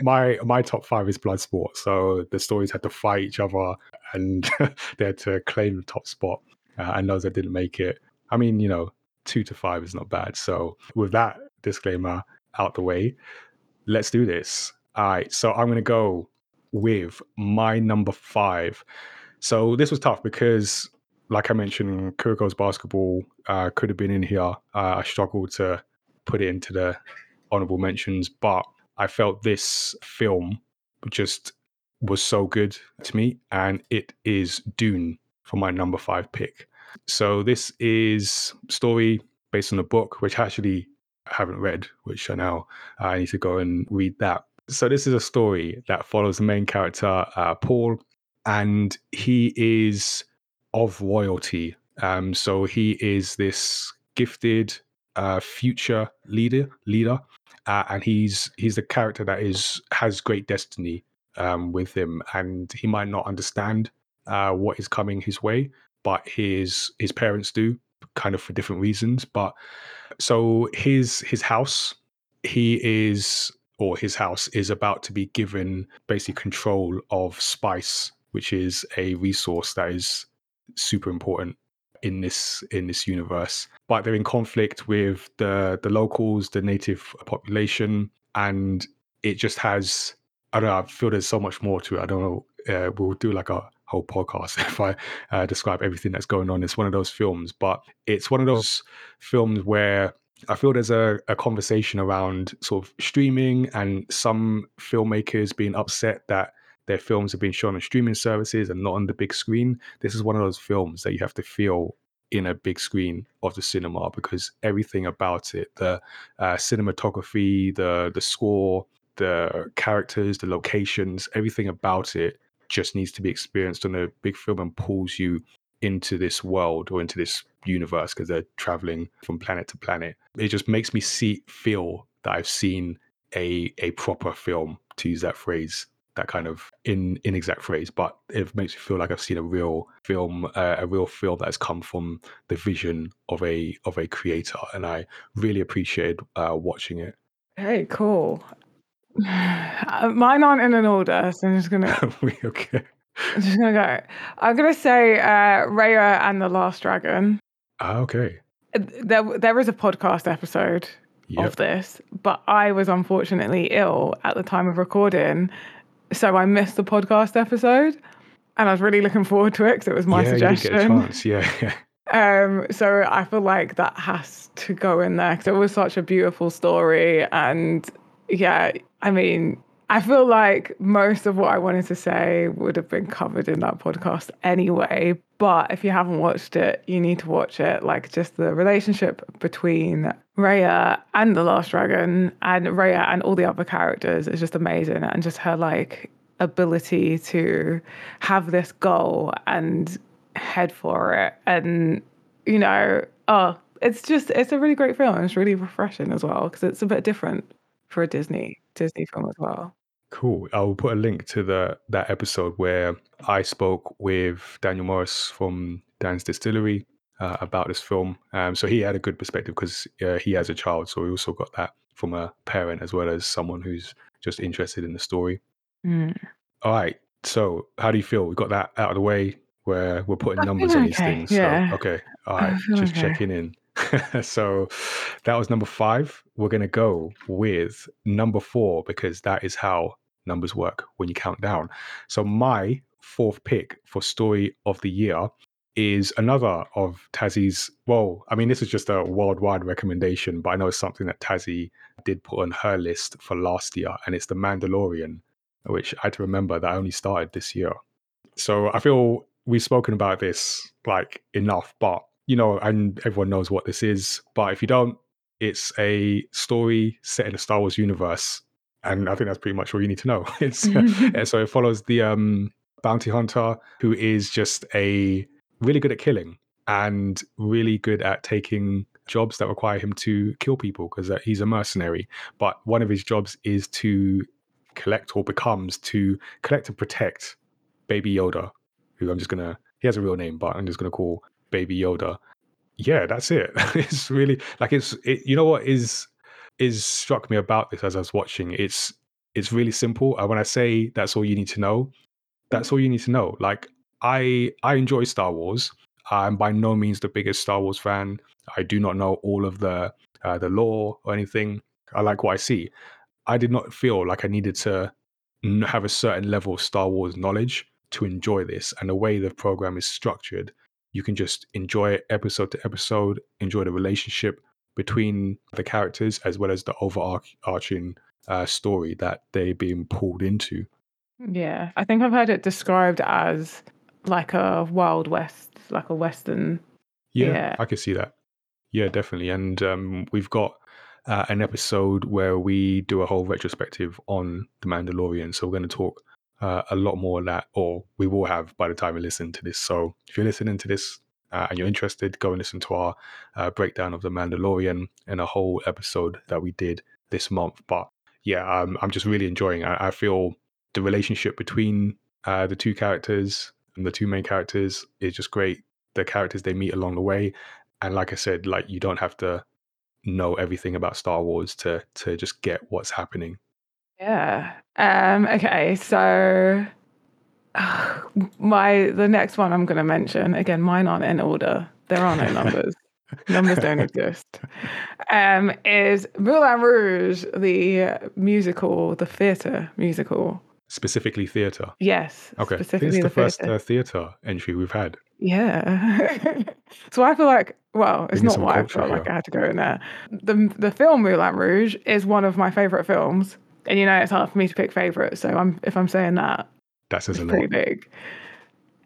my top 5 is Bloodsport. So the stories had to fight each other and they had to claim the top spot. And those that didn't make it. I mean, 2 to 5 is not bad. So with that disclaimer out the way, let's do this. All right, so I'm going to go with my number 5. So this was tough because, like I mentioned, Kuroko's Basketball could have been in here. I struggled to put it into the honorable mentions, but I felt this film just was so good to me, and it is Dune for my number 5 pick. So this is story based on a book, which I actually haven't read, which I now I need to go and read that. So this is a story that follows the main character, Paul, and he is of royalty. So he is this gifted future leader, and he's the character that has great destiny with him, and he might not understand what is coming his way, but his parents do, kind of for different reasons. But so his house is about to be given basically control of spice, which is a resource that is super important in this universe. But they're in conflict with the locals, the native population, and it just has, I don't know, I feel there's so much more to it. I don't know. We'll do like a whole podcast if I describe everything that's going on. It's one of those films, but it's one of those films where I feel there's a conversation around sort of streaming and some filmmakers being upset that their films are being shown on streaming services and not on the big screen. This is one of those films that you have to feel in a big screen of the cinema, because everything about it, the cinematography, the score, the characters, the locations, everything about it just needs to be experienced on a big film and pulls you into this world or into this universe, because they're traveling from planet to planet. It just makes me feel that I've seen a proper film, to use that phrase, that kind of inexact phrase, but it makes me feel like I've seen a real film, that has come from the vision of a creator, and I really appreciated watching it. Hey, cool. Mine aren't in an order, so I'm just gonna okay. I'm just gonna go. I'm gonna say Raya and the Last Dragon. Okay. There is a podcast episode of this, but I was unfortunately ill at the time of recording, so I missed the podcast episode, and I was really looking forward to it because it was my suggestion. You did get a chance. Yeah. So I feel like that has to go in there because it was such a beautiful story, and yeah, I mean, I feel like most of what I wanted to say would have been covered in that podcast anyway. But if you haven't watched it, you need to watch it. Like, just the relationship between Raya and the Last Dragon, and Raya and all the other characters, is just amazing. And just her, like, ability to have this goal and head for it. And, it's a really great film. It's really refreshing as well, because it's a bit different for a Disney film as well. Cool. I'll put a link to that episode where I spoke with Daniel Morris from Dan's Distillery about this film. So he had a good perspective because he has a child, so we also got that from a parent as well as someone who's just interested in the story. Mm. All right. So how do you feel? We got that out of the way where we're putting numbers on these things. Yeah. So, okay. All right. Just checking in. So that was number 5. We're going to go with number 4 because that is how numbers work when you count down. So my 4th pick for story of the year is another of Tazzy's. Well, I mean, this is just a worldwide recommendation, but I know it's something that Tazzy did put on her list for last year, and it's The Mandalorian, which I had to remember that I only started this year. So I feel we've spoken about this like enough, but and everyone knows what this is, but if you don't, it's a story set in the Star Wars universe, and I think that's pretty much all you need to know. So it follows the bounty hunter who is just really good at killing, and really good at taking jobs that require him to kill people because he's a mercenary. But one of his jobs is to collect, or becomes to collect and protect Baby Yoda, who I'm just going to, he has a real name, but I'm just going to call Baby Yoda. Yeah, that's it. It's really like, you know what is struck me about this as I was watching? It's really simple. And when I say that's all you need to know, that's all you need to know. Like I enjoy Star Wars. I'm by no means the biggest Star Wars fan. I do not know all of the lore or anything. I like what I see. I did not feel like I needed to have a certain level of Star Wars knowledge to enjoy this. And the way the program is structured, you can just enjoy it episode to episode, enjoy the relationship between the characters as well as the overarching story that they're being pulled into. Yeah, I think I've heard it described as like a Wild West, like a Western. Yeah, I could see that. Yeah, definitely. And we've got an episode where we do a whole retrospective on The Mandalorian. So we're going to talk a lot more of that, or we will have by the time we listen to this. So if you're listening to this and you're interested, go and listen to our breakdown of The Mandalorian and a whole episode that we did this month. But yeah, I'm just really enjoying it. I feel the relationship between the two characters and the two main characters is just great. The characters they meet along the way. And like I said, like you don't have to know everything about Star Wars to just get what's happening. Yeah. Okay. So the next one I'm going to mention, again, mine aren't in order. There are no numbers. Numbers don't exist. Is Moulin Rouge, the musical, the theatre musical. Specifically theatre? Yes. Okay. This is the first theatre entry we've had. Yeah. So I feel like, well, it's not why I felt like I had to go in there. The film Moulin Rouge is one of my favourite films. And you know, it's hard for me to pick favourites. So if I'm saying that, that's pretty big.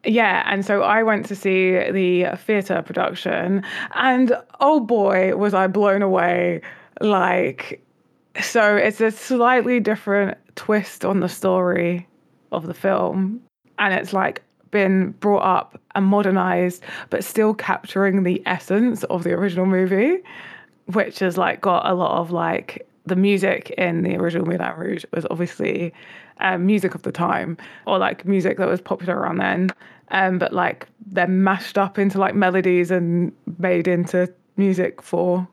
Yeah. And so I went to see the theatre production and oh boy, was I blown away. Like, so it's a slightly different twist on the story of the film. And it's like been brought up and modernized, but still capturing the essence of the original movie, which has like got a lot of like, the music in the original Moulin Rouge was obviously music of the time, or like music that was popular around then, but like they're mashed up into like melodies and made into music for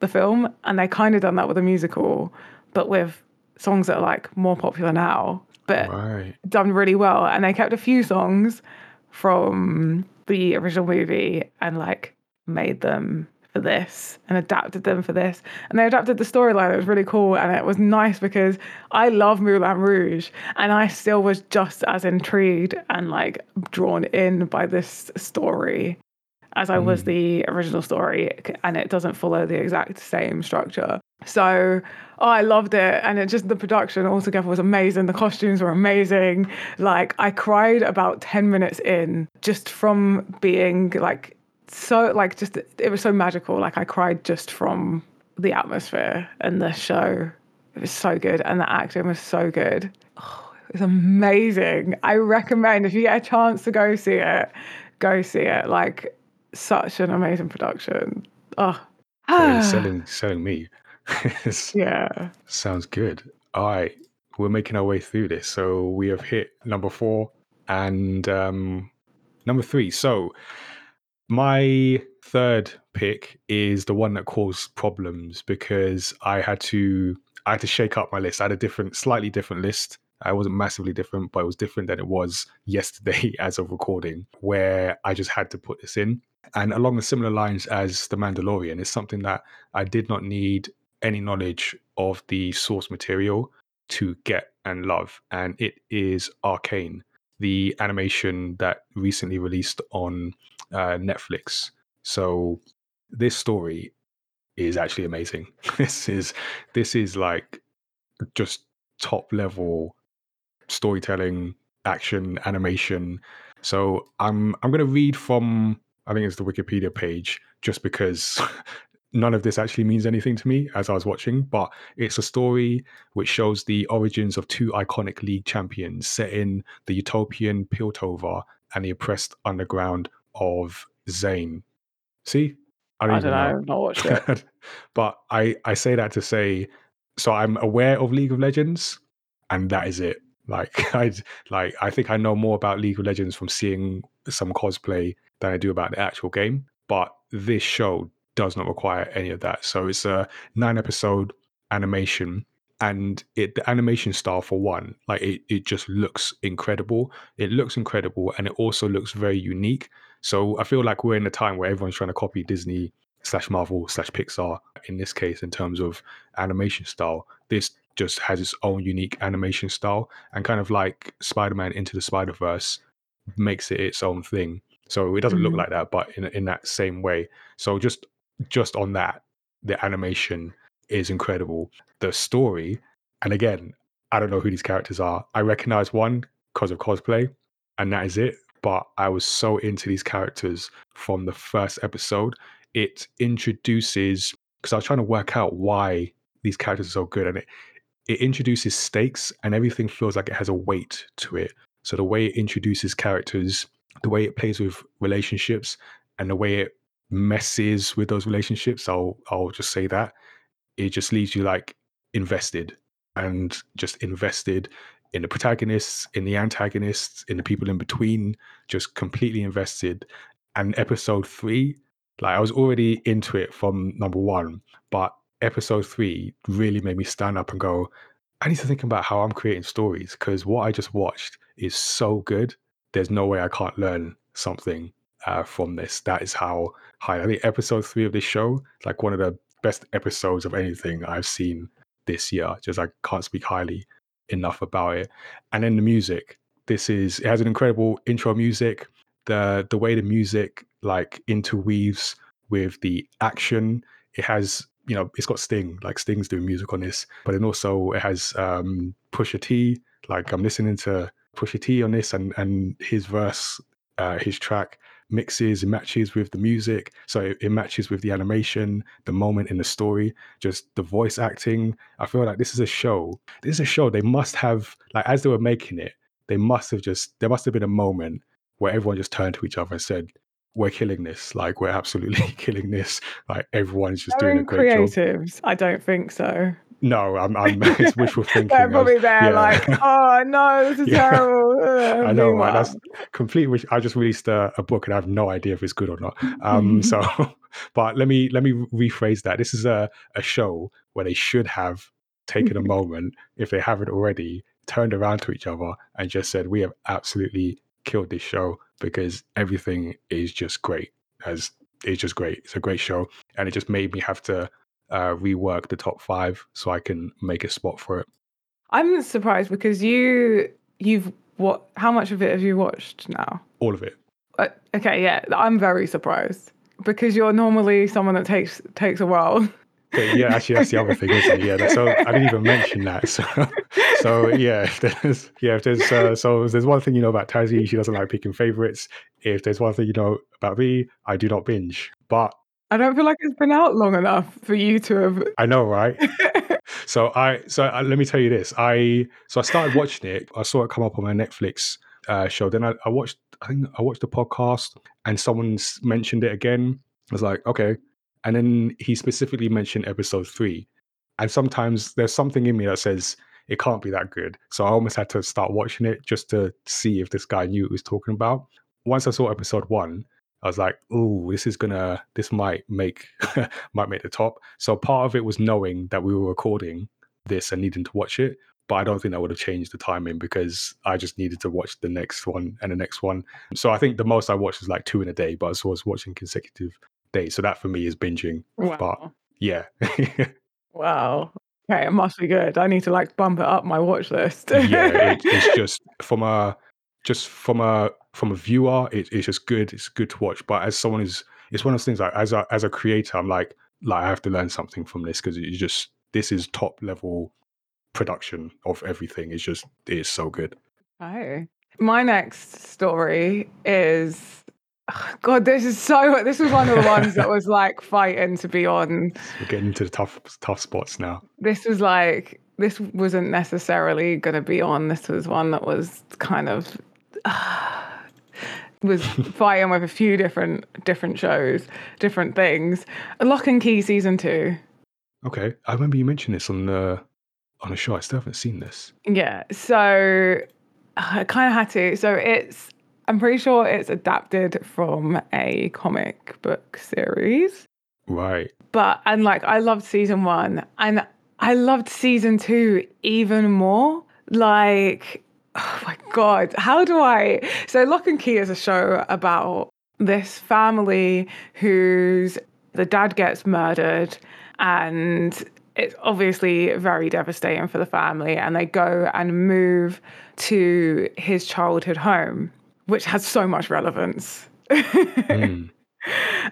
the film. And they kind of done that with a musical, but with songs that are like more popular now, but done really well. And they kept a few songs from the original movie and like made them for this and adapted them for this, and they adapted the storyline. It was really cool, and it was nice because I love Moulin Rouge, and I still was just as intrigued and like drawn in by this story as I was the original story, and it doesn't follow the exact same structure. So I loved it, and it just, the production altogether was amazing. The costumes were amazing. Like I cried about 10 minutes in, just from being like, so like just, it was so magical. Like I cried just from the atmosphere and the show. It was so good, and the acting was so good. Oh, it was amazing. I recommend, if you get a chance to go see it, go see it. Like such an amazing production. Oh, it's selling me. Yeah, sounds good. All right, we're making our way through this. So we have hit number 4 and number 3. So my third pick is the one that caused problems because I had to shake up my list. I had a slightly different list. I wasn't massively different, but it was different than it was yesterday as of recording, where I just had to put this in. And along the similar lines as The Mandalorian, it's something that I did not need any knowledge of the source material to get and love. And it is Arcane, the animation that recently released on Netflix. So this story is actually amazing. This is like just top level storytelling, action, animation. So I'm going to read from, I think it's the Wikipedia page, just because none of this actually means anything to me as I was watching. But it's a story which shows the origins of two iconic league champions set in the utopian Piltover and the oppressed underground of Zane. See? I don't know. I've not watched it. But I say that to say, so I'm aware of League of Legends, and that is it. I think I know more about League of Legends from seeing some cosplay than I do about the actual game. But this show does not require any of that. So it's a 9-episode animation, and the animation style, for one, it just looks incredible. It looks incredible, and it also looks very unique. So I feel like we're in a time where everyone's trying to copy Disney /Marvel/Pixar in this case, in terms of animation style. This just has its own unique animation style, and kind of like Spider-Man Into the Spider-Verse makes it its own thing. So it doesn't look like that, but in that same way. So just on that, the animation is incredible. The story, and again, I don't know who these characters are. I recognize one because of cosplay, and that is it. But I was so into these characters from the first episode. It introduces, because I was trying to work out why these characters are so good, and it introduces stakes, and everything feels like it has a weight to it. So the way it introduces characters, the way it plays with relationships, and the way it messes with those relationships, I'll just say that, it just leaves you invested in the protagonists, in the antagonists, in the people in between, just completely invested. And episode 3, I was already into it from number 1, but episode 3 really made me stand up and go, I need to think about how I'm creating stories, because what I just watched is so good. There's no way I can't learn something from this. That is how high. I think episode 3 of this show is one of the best episodes of anything I've seen this year. Just I can't speak highly enough about it. And then the music. It has an incredible intro music. The way the music interweaves with the action. It has, it's got Sting. Sting's doing music on this. But then also it has Pusha T. I'm listening to Pusha T on this, and his verse, his track mixes and matches with the music, so it matches with the animation, the moment in the story, just the voice acting. I feel like this is a show they must have, as they were making it, there must have been a moment where everyone just turned to each other and said, we're killing this, we're absolutely killing this, everyone's just doing a great creatives. Job. I don't think so. No, I'm it's wishful thinking. They're probably there, oh no, this is terrible. I know, right? That's complete wish. I just released a book and I have no idea if it's good or not. So, but let me rephrase that. This is a show where they should have taken a moment, if they haven't already, turned around to each other and just said, we have absolutely killed this show, because everything is just great. It's just great. It's a great show, and it just made me have to rework the top 5 so I can make a spot for it. I'm surprised, because you've what? How much of it have you watched now? All of it. Okay, yeah, I'm very surprised, because you're normally someone that takes a while. Yeah, actually, that's the other thing, isn't it? Yeah, so I didn't even mention that. So yeah, if there's one thing you know about Tazzy, she doesn't like picking favorites. If there's one thing you know about me, I do not binge, but I don't feel like it's been out long enough for you to have. I know, right? So let me tell you this. I started watching it. I saw it come up on my Netflix show. Then I watched the podcast, and someone mentioned it again. I was like, okay. And then he specifically mentioned episode 3. And sometimes there's something in me that says it can't be that good. So I almost had to start watching it just to see if this guy knew what he was talking about. Once I saw episode 1, I was like, "Ooh, this might make the top." So part of it was knowing that we were recording this and needing to watch it, but I don't think that would have changed the timing, because I just needed to watch the next one and the next one. So I think the most I watched was 2 in a day, but I was watching consecutive days. So that for me is binging. Wow. But yeah. Wow. Okay, it must be good. I need to bump it up my watch list. Yeah, it's just from a viewer, it's just good. It's good to watch. But as someone who's, it's one of those things as a creator, I'm I have to learn something from this, because it's just, this is top level production of everything. It's so good. Oh, my next story is, God, this was one of the ones that was fighting to be on. We're getting into the tough spots now. This wasn't necessarily going to be on. This was one that was kind of was fighting with a few different shows, different things. Lock and Key season 2. Okay, I remember you mentioned this on a show. I still haven't seen this. Yeah, so I kind of had to. So it's, I'm pretty sure it's adapted from a comic book series. Right. But, and like, I loved season 1 and I loved season 2 even more. Like, oh my God, how do I? So Lock and Key is a show about this family whose, the dad gets murdered and it's obviously very devastating for the family, and they go and move to his childhood home, which has so much relevance. Mm.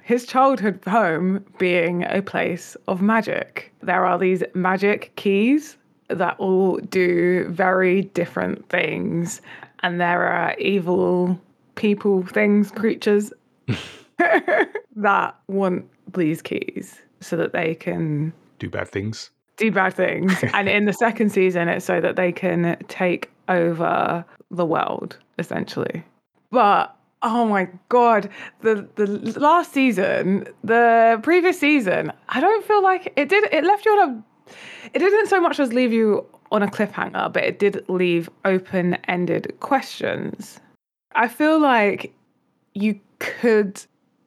His childhood home being a place of magic. There are these magic keys that all do very different things, and there are evil people, things, creatures that want these keys so that they can do bad things and in the second season it's so that they can take over the world essentially. But oh my God, the last season, the previous season, I don't feel like it left you on a, it didn't so much as leave you on a cliffhanger, but it did leave open-ended questions. I feel like you could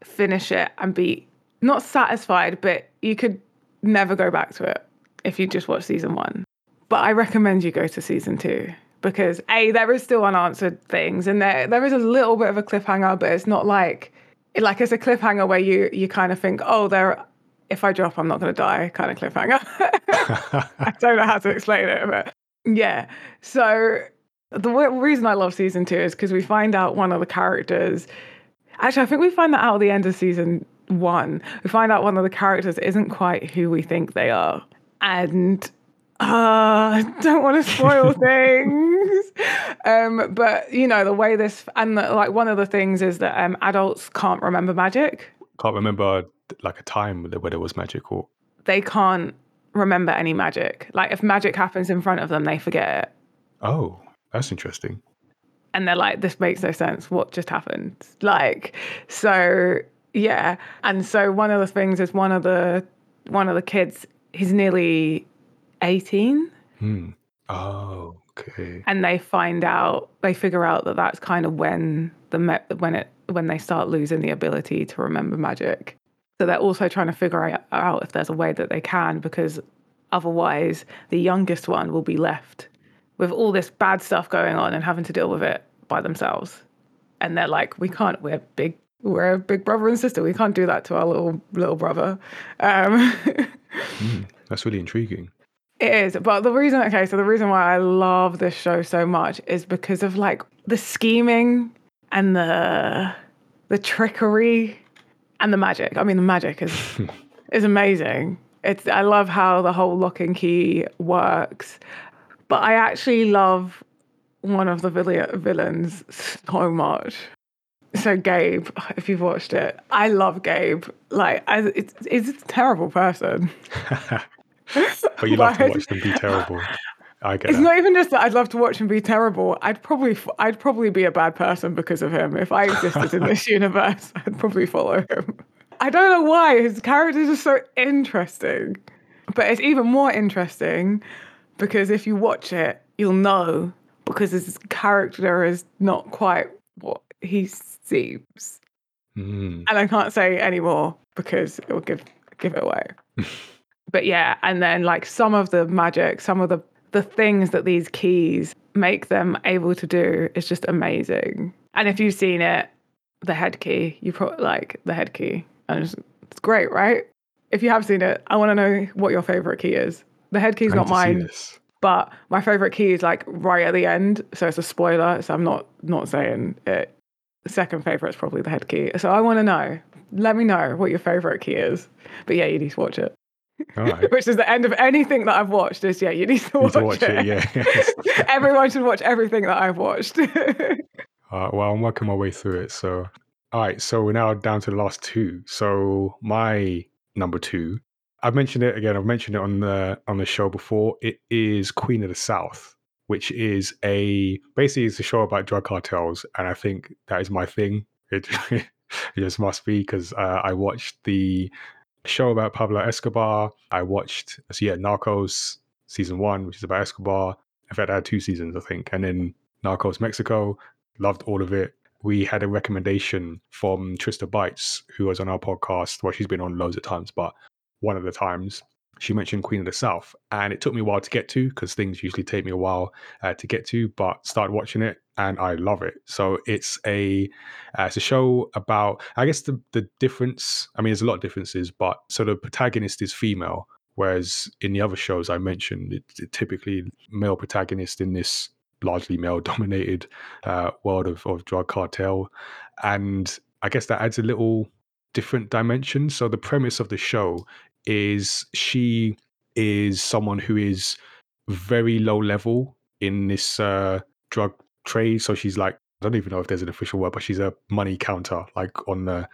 finish it and be not satisfied, but you could never go back to it if you just watch season 1. But I recommend you go to season 2 because A, there is still unanswered things, and there is a little bit of a cliffhanger, but it's not like it's a cliffhanger where you kind of think, oh, there are, if I drop, I'm not going to die kind of cliffhanger. I don't know how to explain it, but yeah. So the reason I love season 2 is because we find out one of the characters. Actually, I think we find that out at the end of season 1. We find out one of the characters isn't quite who we think they are. And I don't want to spoil things. But, you know, the way this, and like one of the things is that adults can't remember magic. Can't remember like a time where there was magic, or they can't remember any magic. Like if magic happens in front of them, they forget it. Oh, that's interesting. And they're like, this makes no sense. What just happened? Like, so yeah. And so one of the things is one of the kids, he's nearly 18. Hmm. Oh, okay. And they figure out that that's kind of when they start losing the ability to remember magic. So they're also trying to figure out if there's a way that they can, because otherwise the youngest one will be left with all this bad stuff going on and having to deal with it by themselves. And they're like, we're a big brother and sister. We can't do that to our little brother. That's really intriguing. It is. But the reason why I love this show so much is because of like the scheming and the trickery and the magic. I mean, the magic is amazing. I love how the whole Lock and Key works. But I actually love one of the villains so much. So Gabe, if you've watched it, I love Gabe. Like, he's a terrible person. But you love to watch them be terrible. I get it. It's not even just that I'd love to watch him be terrible. I'd probably be a bad person because of him. If I existed in this universe, I'd probably follow him. I don't know why. His characters are so interesting. But it's even more interesting because if you watch it, you'll know, because his character is not quite what he seems. Mm. And I can't say any more because it will give it away. But yeah, and then like some of the magic, some of the things that these keys make them able to do is just amazing. And if you've seen it, the head key, you probably like the head key. And it's great, right? If you have seen it, I want to know what your favorite key is. The head key's not mine, but my favorite key is like right at the end. So it's a spoiler. So I'm not saying it. The second favorite is probably the head key. So I want to know. Let me know what your favorite key is. But yeah, you need to watch it. All right. Which is the end of anything that I've watched is, yeah, you need to watch it. Yeah. Everyone should watch everything that I've watched. Well, I'm working my way through it. So, all right. So we're now down to the last 2. So my number 2, I've mentioned it on the show before. It is Queen of the South. which is basically it's a show about drug cartels, and I think that is my thing. It just must be, because I watched the show about Pablo Escobar. I watched, Narcos season 1, which is about Escobar. In fact, I had 2 seasons, I think. And then Narcos Mexico, loved all of it. We had a recommendation from Trista Bites, who was on our podcast. Well, she's been on loads of times, but one of the times she mentioned Queen of the South. And it took me a while to get to, because things usually take me a while to get to, but started watching it and I love it. So it's a show about, I guess the difference, I mean, there's a lot of differences, but so the protagonist is female, whereas in the other shows I mentioned, it typically male protagonist in this largely male-dominated world of drug cartel. And I guess that adds a little different dimension. So the premise of the show is she is someone who is very low level in this drug trade. So she's like, I don't even know if there's an official word, but she's a money counter, like on the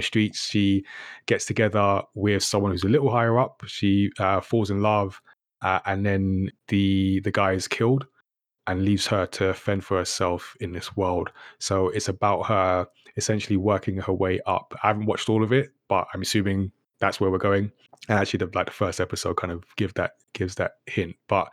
streets. She gets together with someone who's a little higher up. She falls in love, and then the guy is killed and leaves her to fend for herself in this world. So it's about her essentially working her way up. I haven't watched all of it, but I'm assuming that's where we're going. And actually, the first episode kind of gives that hint. But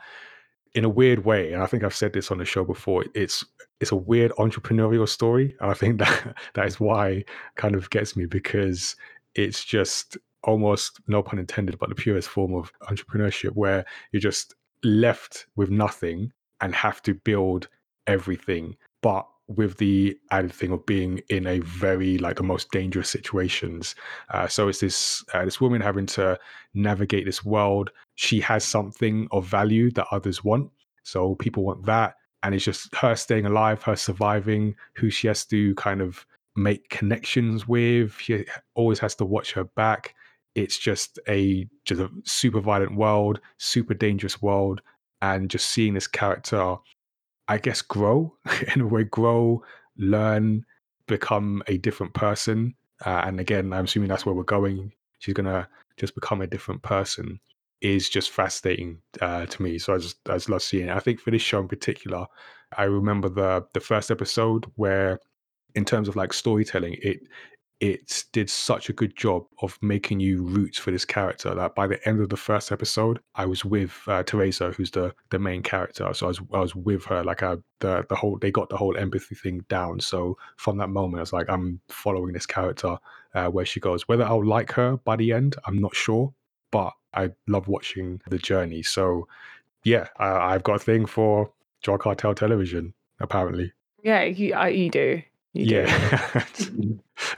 in a weird way, and I think I've said this on the show before, it's a weird entrepreneurial story. And I think that is why it kind of gets me, because it's just almost, no pun intended, but the purest form of entrepreneurship, where you're just left with nothing and have to build everything, but with the added thing of being in a very, the most dangerous situations. So it's this woman having to navigate this world. She has something of value that others want. So people want that. And it's just her staying alive, her surviving, who she has to kind of make connections with. She always has to watch her back. It's just a super violent world, super dangerous world. And just seeing this character, I guess, grow in a way, learn, become a different person. And again, I'm assuming that's where we're going. She's going to just become a different person, is just fascinating to me. So I just love seeing it. I think for this show in particular, I remember the first episode where, in terms of storytelling, it did such a good job of making you root for this character that by the end of the first episode, I was with Teresa, who's the main character. So I was with her, they got the whole empathy thing down. So from that moment, I was like, I'm following this character where she goes. Whether I'll like her by the end, I'm not sure, but I love watching the journey. So yeah, I've got a thing for drug cartel television, apparently. Yeah, you do. Yeah,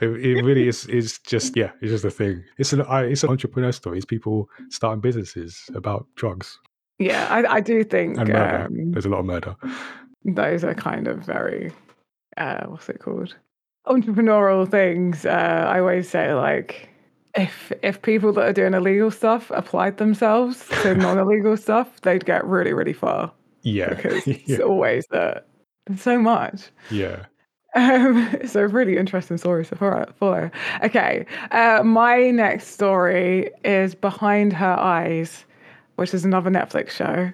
it really is. It's just a thing. It's an entrepreneur story. It's people starting businesses about drugs. Yeah, I do think. And murder. There's a lot of murder. Those are kind of very, what's it called? Entrepreneurial things. I always say if people that are doing illegal stuff applied themselves to non-illegal stuff, they'd get really, really far. Yeah, because it's always that. There's so much. Yeah. So really interesting stories to follow. Okay, my next story is Behind Her Eyes, which is another Netflix show.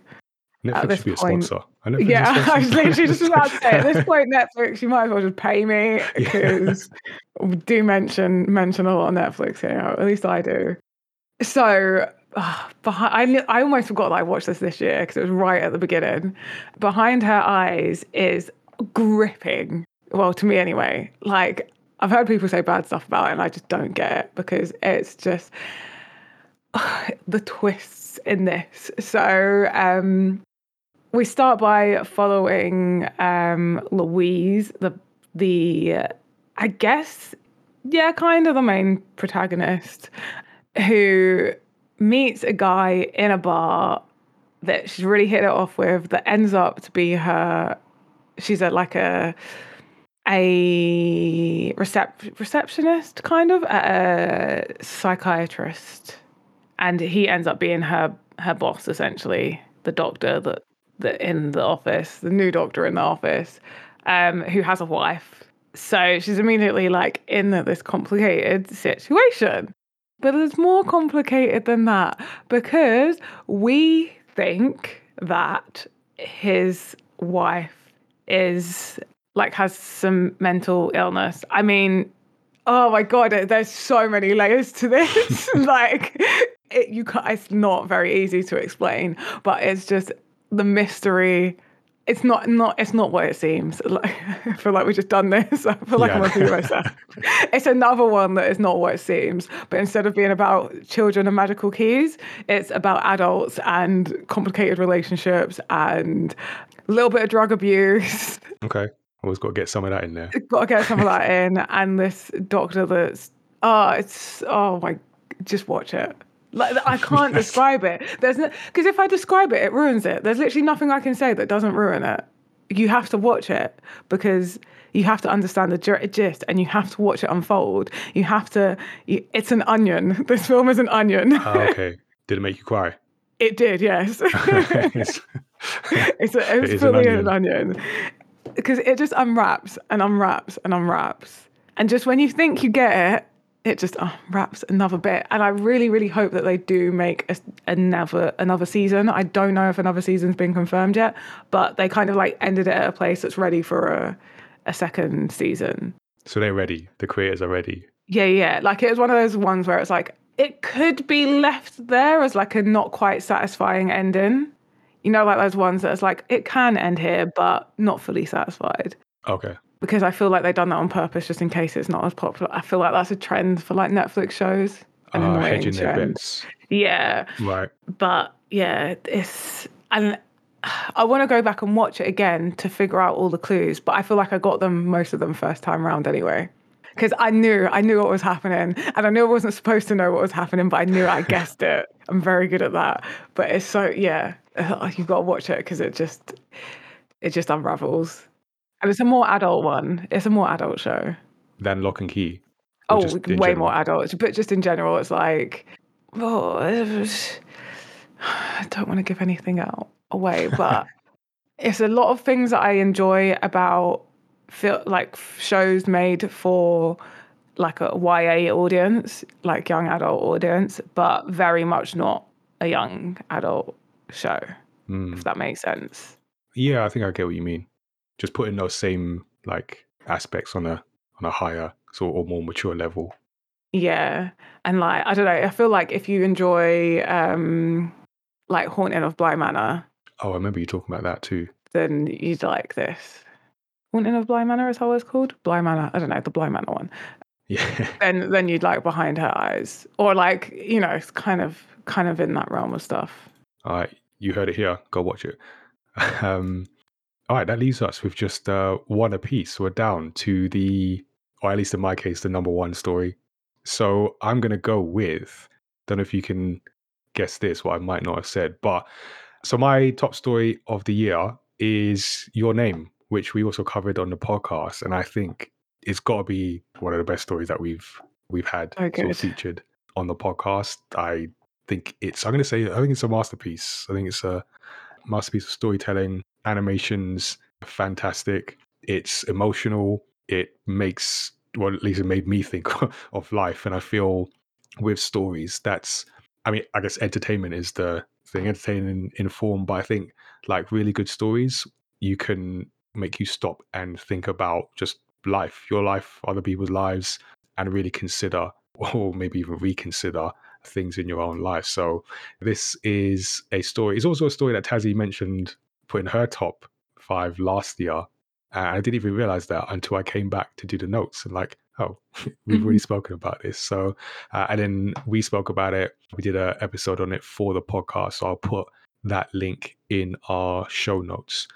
Netflix should be a sponsor. Yeah, I was literally just about to say, at this point, Netflix, you might as well just pay me, because we do mention a lot of Netflix here, or at least I do. So I almost forgot that I watched this year, because it was right at the beginning. Behind Her Eyes is gripping. Well, to me anyway, I've heard people say bad stuff about it and I just don't get it, because it's just the twists in this. So we start by following Louise, the I guess, yeah, kind of the main protagonist, who meets a guy in a bar that she's really hit it off with, that ends up to be her. She's a receptionist kind of at a psychiatrist, and he ends up being her boss, essentially the doctor that in the office, the new doctor in the office, who has a wife. So she's immediately in this complicated situation, but it's more complicated than that, because we think that his wife is like has some mental illness. I mean, oh my God, there's so many layers to this. Like, it's not very easy to explain, but it's just the mystery. It's not what it seems. Like, I feel like we've just done this. I feel like I'm repeating myself. It's another one that is not what it seems. But instead of being about children and magical keys, it's about adults and complicated relationships and a little bit of drug abuse. Okay. Always got to get some of that in there. Got to get some of that in. And this doctor that's, just watch it. Like, I can't describe it. There's no, because if I describe it, it ruins it. There's literally nothing I can say that doesn't ruin it. You have to watch it because you have to understand the gist and you have to watch it unfold. You have to, it's an onion. This film is an onion. Okay. Did it make you cry? It did, yes. It is fully an onion. Because it just unwraps and unwraps and unwraps. And just when you think you get it, it just wraps another bit. And I really, really hope that they do make another season. I don't know if another season's been confirmed yet, but they kind of like ended it at a place that's ready for a second season. So they're ready. The creators are ready. Yeah. Like, it was one of those ones where it's like, it could be left there as like a not quite satisfying ending. You know, like those ones that's like, it can end here, but not fully satisfied. Okay. Because I feel like they've done that on purpose just in case it's not as popular. I feel like that's a trend for like Netflix shows. And hedging their bets. Yeah. Right. But yeah, and I want to go back and watch it again to figure out all the clues, but I feel like I got most of them first time round anyway. Because I knew what was happening, and I knew I wasn't supposed to know what was happening, but I knew I guessed it. I'm very good at that. But it's so, yeah, you've got to watch it because it just unravels. And it's a more adult one. It's a more adult show. Than Lock and Key? Oh, way more adult. But just in general, it's like, I don't want to give anything away. But it's a lot of things that I enjoy about shows made for like a YA audience, like young adult audience, but very much not a young adult show, if that makes sense. Yeah, I think I get what you mean. Just putting those same like aspects on a higher sort or more mature level. Yeah. And like, I don't know, I feel like if you enjoy like Haunting of Bly Manor. Oh, I remember you talking about that too. Then you'd like this. Haunting of Bly Manor is how it's called? Bly Manor. I don't know, the Bly Manor one. Yeah. Then you'd like Behind Her Eyes. Or like, you know, it's kind of in that realm of stuff. All right. You heard it here. Go watch it. All right, that leaves us with just one apiece. We're down to or at least in my case, the number one story. So I'm going to go with, don't know if you can guess this, what I might not have said, but so my top story of the year is Your Name, which we also covered on the podcast. And I think it's got to be one of the best stories that we've had sort of featured on the podcast. I think it's a masterpiece. I think it's a masterpiece of storytelling. Animation's fantastic. It's emotional. It makes, well, at least it made me think of life. And I feel with stories, I guess entertainment is the thing, entertaining in form. But I think like really good stories, you can make you stop and think about just life, your life, other people's lives, and really consider, or maybe even reconsider things in your own life. So this is a story. It's also a story that Tazzy mentioned put in her top 5 last year, and I didn't even realize that until I came back to do the notes and like, oh, we've already spoken about this. So and then we spoke about it, we did an episode on it for the podcast, so I'll put that link in our show notes.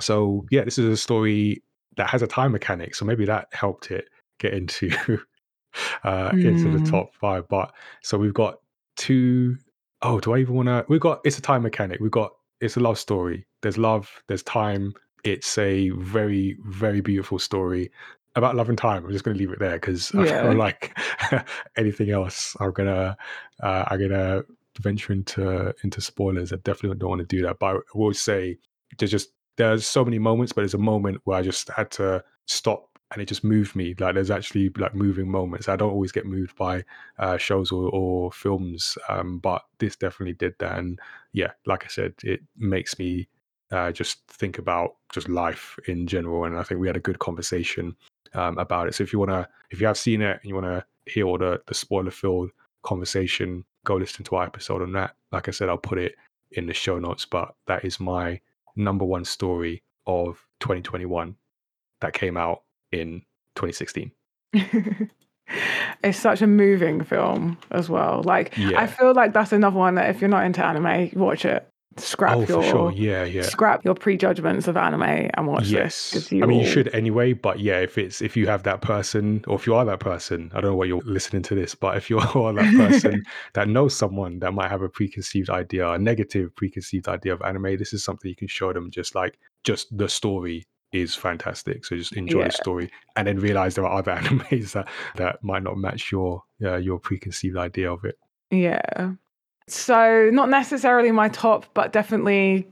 So yeah, this is a story that has a time mechanic, so maybe that helped it get into into the top 5. But so we've got it's a time mechanic, it's a love story. There's love, there's time. It's a very, very beautiful story about love and time. I'm just going to leave it there because I feel like anything else, I'm gonna venture into spoilers. I definitely don't want to do that. But I will say there's so many moments, but there's a moment where I just had to stop and it just moved me. Like there's actually like moving moments. I don't always get moved by shows or films, but this definitely did that. And yeah, like I said, it makes me just think about just life in general. And I think we had a good conversation about it. So if you have seen it and you want to hear all the spoiler-filled conversation, go listen to our episode on that. Like I said, I'll put it in the show notes, but that is my number one story of 2021 that came out in 2016. It's such a moving film as well. Like, yeah. I feel like that's another one that if you're not into anime, watch it. Scrap your, for sure. Yeah. Scrap your prejudgments of anime and watch this. I mean, you should anyway, but yeah, if you have that person, or if you are that person, I don't know why you're listening to this, but if you are that person that knows someone that might have a preconceived idea, a negative preconceived idea of anime, this is something you can show them. Just the story is fantastic, so just enjoy the story, and then realize there are other animes that might not match your preconceived idea of it. Yeah. So not necessarily my top, but definitely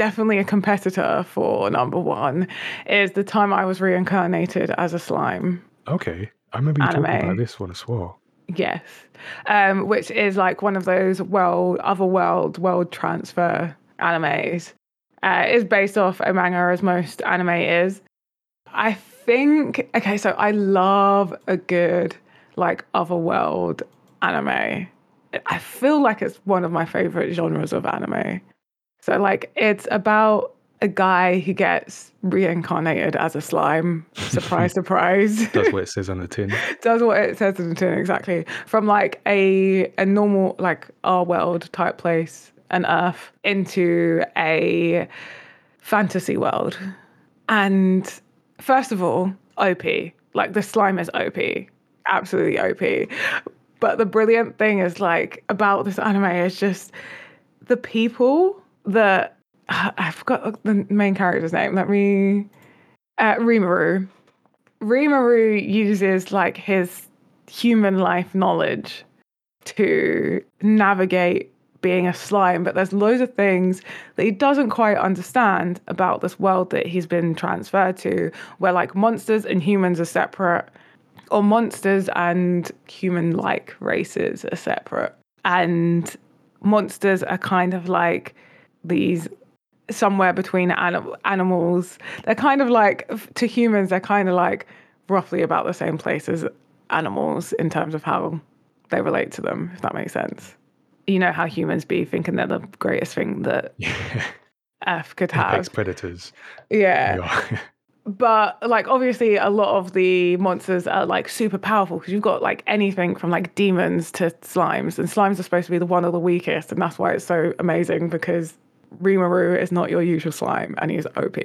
a competitor for number one is The Time I Was Reincarnated as a Slime. Okay. I remember you talking about this one as well. Yes. Which is like one of those world transfer animes. It's based off a manga, as most anime is. I think, okay, so I love a good like otherworld anime. I feel like it's one of my favorite genres of anime. So like it's about a guy who gets reincarnated as a slime. Surprise, surprise. Does what it says on the tin. Does what it says on the tin, exactly. From like a normal, like our world type place, an Earth, into a fantasy world. And first of all, OP. Like the slime is OP. Absolutely OP. But the brilliant thing is like about this anime is just the people that I forgot the main character's name. Rimuru. Rimuru uses like his human life knowledge to navigate being a slime, but there's loads of things that he doesn't quite understand about this world that he's been transferred to, where like monsters and humans are separate, or monsters and human-like races are separate. And monsters are kind of like these somewhere between animals. They're kind of like, to humans, they're kind of like roughly about the same place as animals in terms of how they relate to them, if that makes sense. You know how humans be thinking they're the greatest thing that Earth could have. Apex predators. Yeah. But like obviously a lot of the monsters are like super powerful, because you've got like anything from like demons to slimes, and slimes are supposed to be the one of the weakest, and that's why it's so amazing, because Rimuru is not your usual slime and he's OP.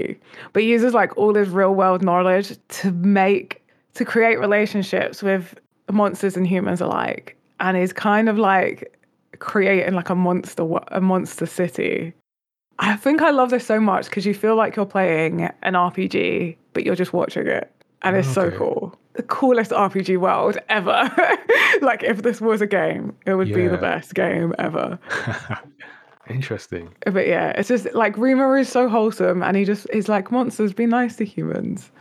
But he uses like all his real world knowledge to create relationships with monsters and humans alike, and he's kind of like creating like a monster city. I think I love this so much because you feel like you're playing an RPG, but you're just watching it. And it's so cool. The coolest RPG world ever. Like if this was a game, it would be the best game ever. Interesting. But yeah, it's just like Rimuru is so wholesome, and he's like, monsters, be nice to humans.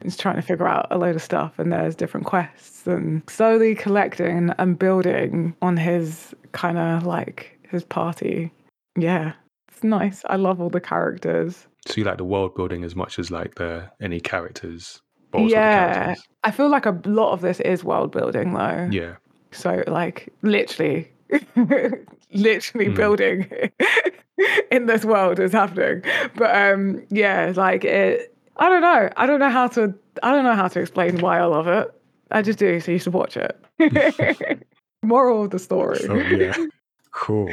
And he's trying to figure out a load of stuff, and there's different quests, and slowly collecting and building on his kind of like his party. Yeah. It's nice. I love all the characters. So you like the world building as much as like any characters? Yeah. Characters. I feel like a lot of this is world building though. Yeah. So like literally building in this world is happening. But yeah, like it, I don't know how to explain why I love it. I just do. So you should watch it. Moral of the story. So, yeah. Cool.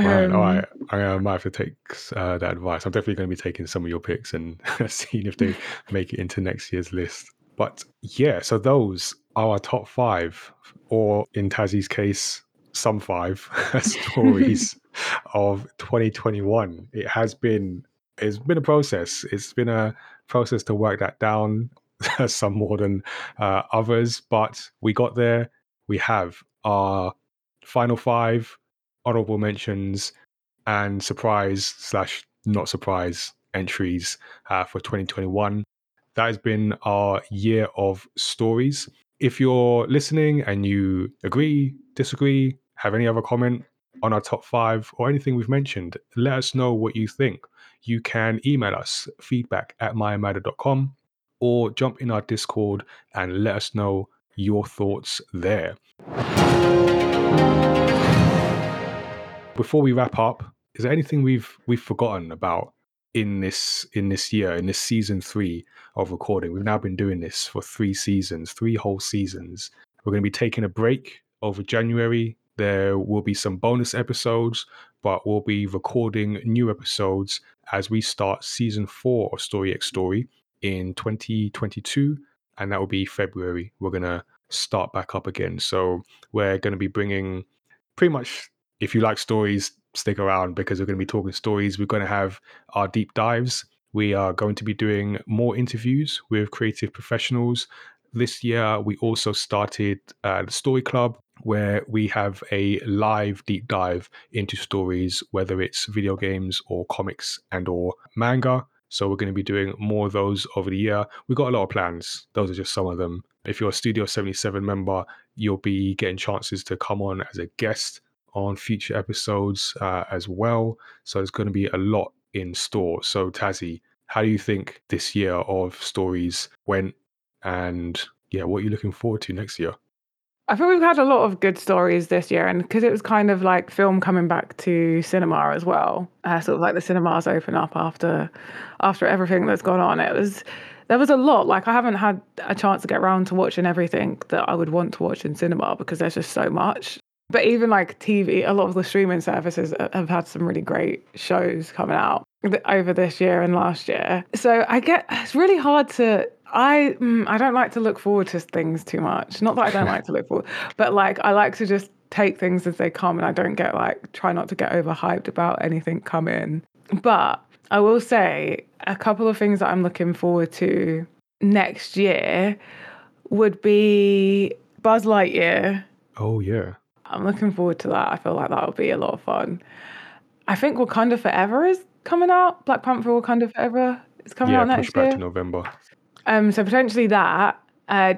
Right, all right, I might have to take that advice. I'm definitely going to be taking some of your picks and seeing if they make it into next year's list. But yeah, so those are our top 5, or in Tazzy's case, some 5 stories of 2021. It's been a process. It's been a process to work that down, some more than others, but we got there. We have our final 5. Honorable mentions and surprise/not surprise entries for 2021. That has been our year of stories. If you're listening and you agree, disagree, have any other comment on our top 5 or anything we've mentioned, let us know what you think. you can email us feedback@mymatter.com or jump in our Discord and let us know your thoughts there. Before we wrap up, is there anything we've forgotten about in this year, in this season 3 of recording? We've now been doing this for 3 seasons, 3 whole seasons. We're going to be taking a break over January. There will be some bonus episodes, but we'll be recording new episodes as we start season 4 of Story X Story in 2022, and that will be February. We're going to start back up again. So we're going to be bringing pretty much, if you like stories, stick around because we're going to be talking stories. We're going to have our deep dives. We are going to be doing more interviews with creative professionals. This year, we also started the Story Club, where we have a live deep dive into stories, whether it's video games or comics and or manga. So we're going to be doing more of those over the year. We've got a lot of plans. Those are just some of them. If you're a Studio 77 member, you'll be getting chances to come on as a guest on future episodes as well. So there's going to be a lot in store. So Tazzy, how do you think this year of stories went? And yeah, what are you looking forward to next year? I think we've had a lot of good stories this year, and because it was kind of like film coming back to cinema as well, sort of like the cinemas open up after everything that's gone on. There was a lot. Like, I haven't had a chance to get around to watching everything that I would want to watch in cinema because there's just so much. But even like TV, a lot of the streaming services have had some really great shows coming out over this year and last year. So it's really hard to. I don't like to look forward to things too much. Not that I don't like to look forward, but like I like to just take things as they come, and I don't get like, try not to get overhyped about anything coming. But I will say a couple of things that I'm looking forward to next year would be Buzz Lightyear. Oh yeah. I'm looking forward to that. I feel like that'll be a lot of fun. I think Wakanda Forever is coming out. Black Panther Wakanda Forever is coming out next year. Yeah, pushed back to November. So potentially that,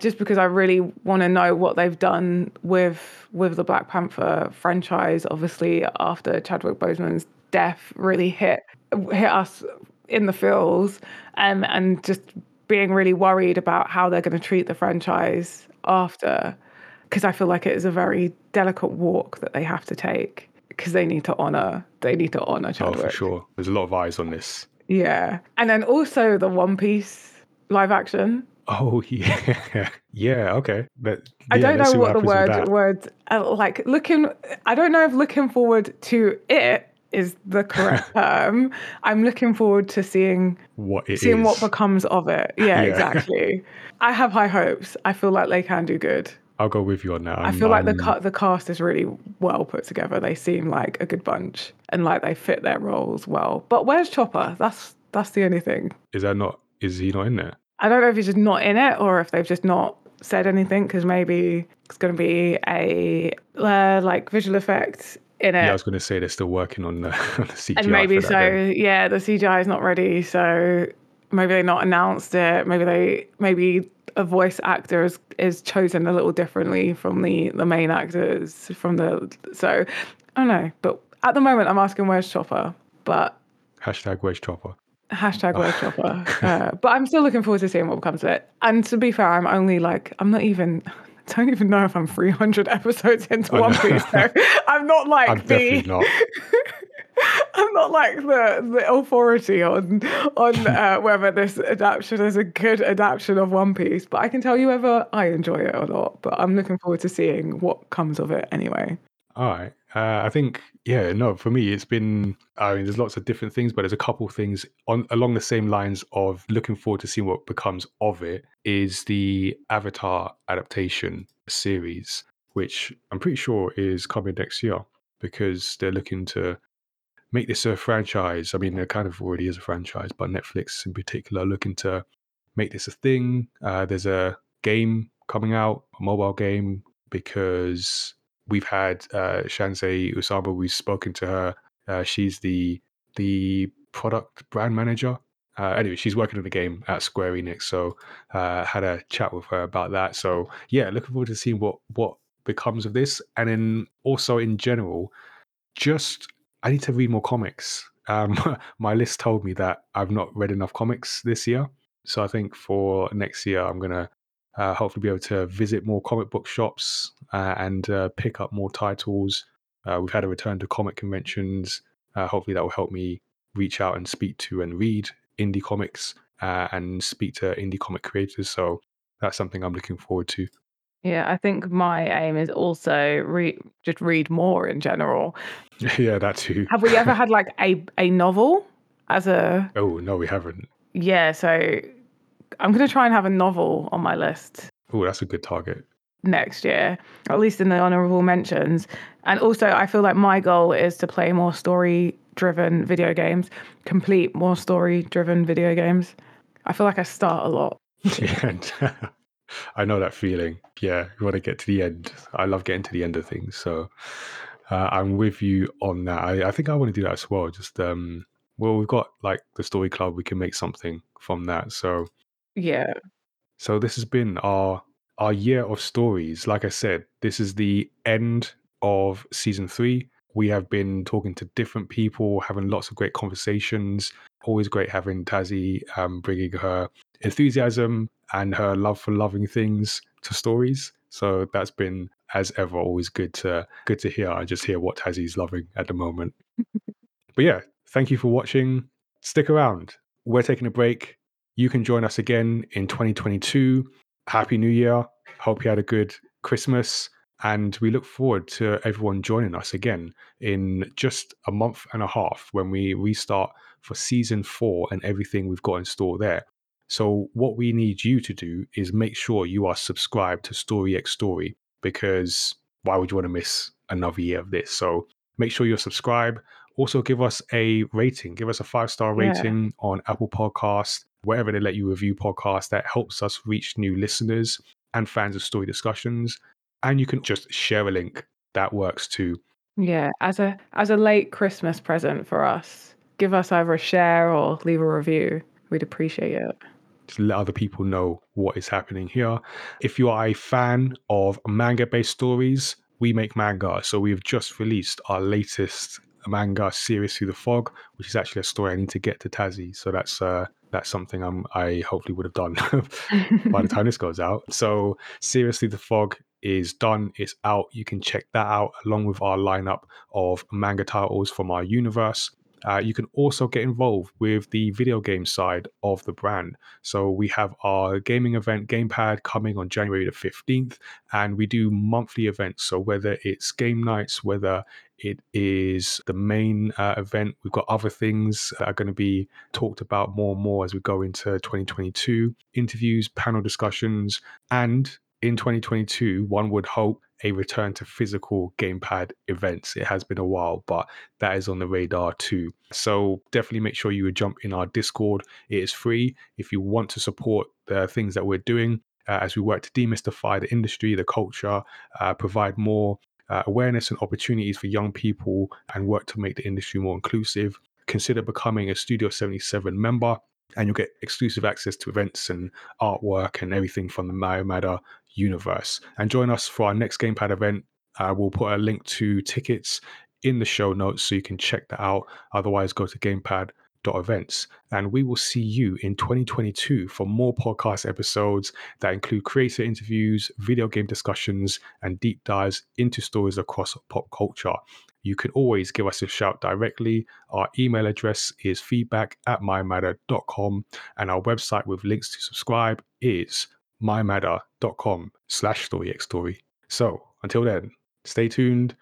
just because I really want to know what they've done with the Black Panther franchise, obviously after Chadwick Boseman's death really hit us in the feels, and just being really worried about how they're going to treat the franchise after, because I feel like it is a very delicate walk that they have to take, because they need to honour Chadwick. Oh, for sure. There's a lot of eyes on this. Yeah. And then also the One Piece live action. Oh yeah, yeah. Okay, but yeah, I don't know what the word looking. I don't know if looking forward to it is the correct term. I'm looking forward to seeing what becomes of it. Yeah, exactly. I have high hopes. I feel like they can do good. I'll go with you on that. I feel like the cast is really well put together. They seem like a good bunch, and like they fit their roles well. But where's Chopper? That's the only thing. Is he not in there? I don't know if he's just not in it or if they've just not said anything, because maybe it's going to be a visual effect in it. Yeah, I was going to say they're still working on the CGI. And maybe the CGI is not ready. So maybe they've not announced it. Maybe a voice actor is chosen a little differently from the main actors. So I don't know. But at the moment, I'm asking where's Chopper. But # where's Chopper. # word shopper. But I'm still looking forward to seeing what comes of it. And to be fair, I don't even know if I'm 300 episodes into One Piece. So I'm not like I'm not like the authority on whether this adaptation is a good adaptation of One Piece. But I can tell you whether I enjoy it or not. But I'm looking forward to seeing what comes of it anyway. All right. I think, for me, it's been, there's lots of different things, but there's a couple of things along the same lines of looking forward to seeing what becomes of it is the Avatar adaptation series, which I'm pretty sure is coming next year because they're looking to make this a franchise. I mean, it kind of already is a franchise, but Netflix in particular are looking to make this a thing. There's a game coming out, a mobile game, because we've had Shanzai Usaba. We've spoken to her. She's the product brand manager. Anyway, she's working on the game at Square Enix. So had a chat with her about that. So yeah, looking forward to seeing what becomes of this. And then also in general, I need to read more comics. My list told me that I've not read enough comics this year. So I think for next year, I'm going to hopefully be able to visit more comic book shops and pick up more titles. We've had a return to comic conventions. Hopefully that will help me reach out and speak to and read indie comics and speak to indie comic creators. So that's something I'm looking forward to. Yeah, I think my aim is also just read more in general. Yeah, that too. Have we ever had like a novel as a... Oh, no, we haven't. Yeah, so I'm going to try and have a novel on my list. Oh, that's a good target. Next year, at least in the honourable mentions. And also, I feel like my goal is to play more story-driven video games, complete more story-driven video games. I feel like I start a lot. Yeah. I know that feeling. Yeah, you want to get to the end. I love getting to the end of things. So I'm with you on that. I think I want to do that as well. Just, well, we've got like the Story Club. We can make something from that. So, yeah. So this has been our year of stories. Like I said, this is the end of season 3. We have been talking to different people, having lots of great conversations. Always great having Tazzy, bringing her enthusiasm and her love for loving things to stories. So that's been, as ever, always good to hear and just hear what Tazzy's loving at the moment. But yeah, thank you for watching. Stick around. We're taking a break. You can join us again in 2022. Happy New Year. Hope you had a good Christmas. And we look forward to everyone joining us again in just a month and a half when we restart for season 4 and everything we've got in store there. So what we need you to do is make sure you are subscribed to Story X Story, because why would you want to miss another year of this? So make sure you're subscribed. Also give us a rating. Give us a 5-star rating on Apple Podcasts, wherever they let you review podcasts. That helps us reach new listeners and fans of Story Discussions. And you can just share a link. That works too. Yeah, as a late Christmas present for us. Give us either a share or leave a review. We'd appreciate it. Let other people know what is happening here. If you are a fan of manga-based stories, we make manga. So we have just released our latest manga, Serious Through the Fog, which is actually a story I need to get to Tazzy. So that's something I hopefully would have done by the time this goes out. So Serious Through the Fog is done. It's out. You can check that out along with our lineup of manga titles from our universe. You can also get involved with the video game side of the brand. So we have our gaming event, GamePad, coming on January the 15th, and we do monthly events. So whether it's game nights, whether it is the main event, we've got other things that are going to be talked about more and more as we go into 2022. Interviews, panel discussions, and in 2022, one would hope, a return to physical gamepad events. It has been a while, but that is on the radar too. So definitely make sure you jump in our Discord. It is free. If you want to support the things that we're doing as we work to demystify the industry, the culture, provide more awareness and opportunities for young people and work to make the industry more inclusive, consider becoming a Studio 77 member. And you'll get exclusive access to events and artwork and everything from the MyMatter universe. And join us for our next Gamepad event. We'll put a link to tickets in the show notes so you can check that out. Otherwise, go to gamepad.events. And we will see you in 2022 for more podcast episodes that include creator interviews, video game discussions, and deep dives into stories across pop culture. You can always give us a shout directly. Our email address is feedback@mymatter.com, and our website with links to subscribe is mymatter.com/storyxstory. So until then, stay tuned,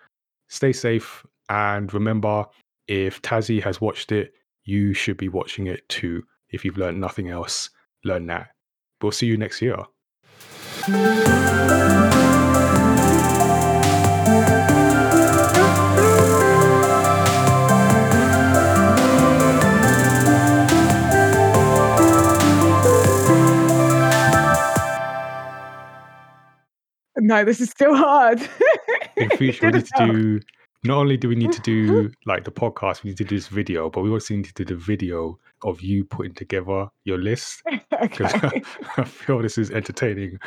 stay safe, and remember, if Tazzy has watched it, you should be watching it too. If you've learned nothing else, learn that. We'll see you next year. No, this is still hard. In future, we need to do, not only do we need to do like the podcast, we need to do this video, but we also need to do the video of you putting together your list. Because okay. I feel this is entertaining,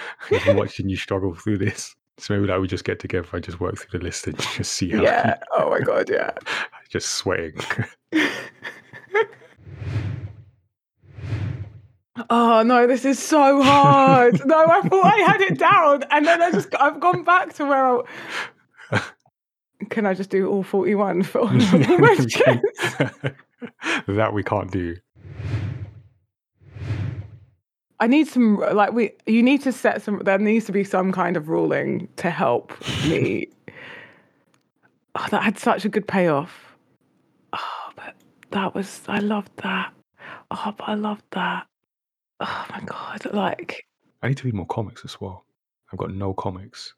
watching you struggle through this. So maybe like we just get together and just work through the list and just see how. Yeah. Oh my God. Yeah. Just sweating. Oh no, this is so hard. No, I thought I had it down, and then I've gone back to where I. Can I just do all 41 for honorable mentions? That we can't do. I need some, like, you need to set some, there needs to be some kind of ruling to help me. Oh, that had such a good payoff. Oh, but that was, I loved that. Oh, but I loved that. Oh my God, like. I need to read more comics as well. I've got no comics.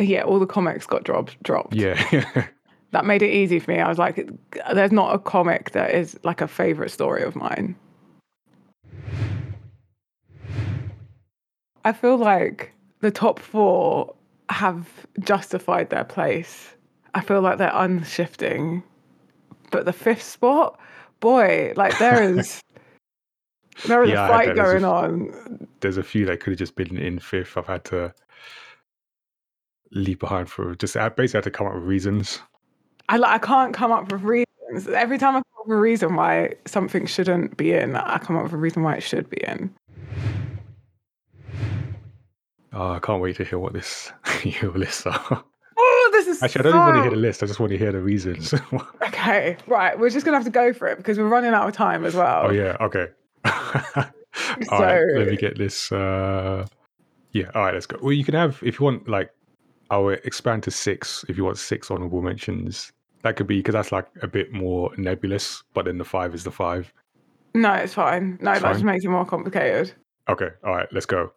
Yeah, all the comics got dropped. Yeah. That made it easy for me. I was like, there's not a comic that is like a favourite story of mine. I feel like the top four have justified their place. I feel like they're unshifting. But the fifth spot, boy, like there is a fight going on. There's a few that could have just been in fifth. I've had to leave behind for just, I basically had to come up with reasons. I can't come up with reasons. Every time I come up with a reason why something shouldn't be in, I come up with a reason why it should be in. Oh, I can't wait to hear what this your lists are. Oh, this is actually, I don't even want to hear the list. I just want to hear the reasons. Okay, right. We're just gonna have to go for it because we're running out of time as well. Oh yeah. Okay. All right. Let me get this. Yeah. All right. Let's go. Well, you can have, if you want, like, I'll expand to 6 if you want 6 honorable mentions. That could be, because that's like a bit more nebulous. But then the 5 is the 5. No, it's fine. No, that just makes it more complicated. Okay. All right. Let's go.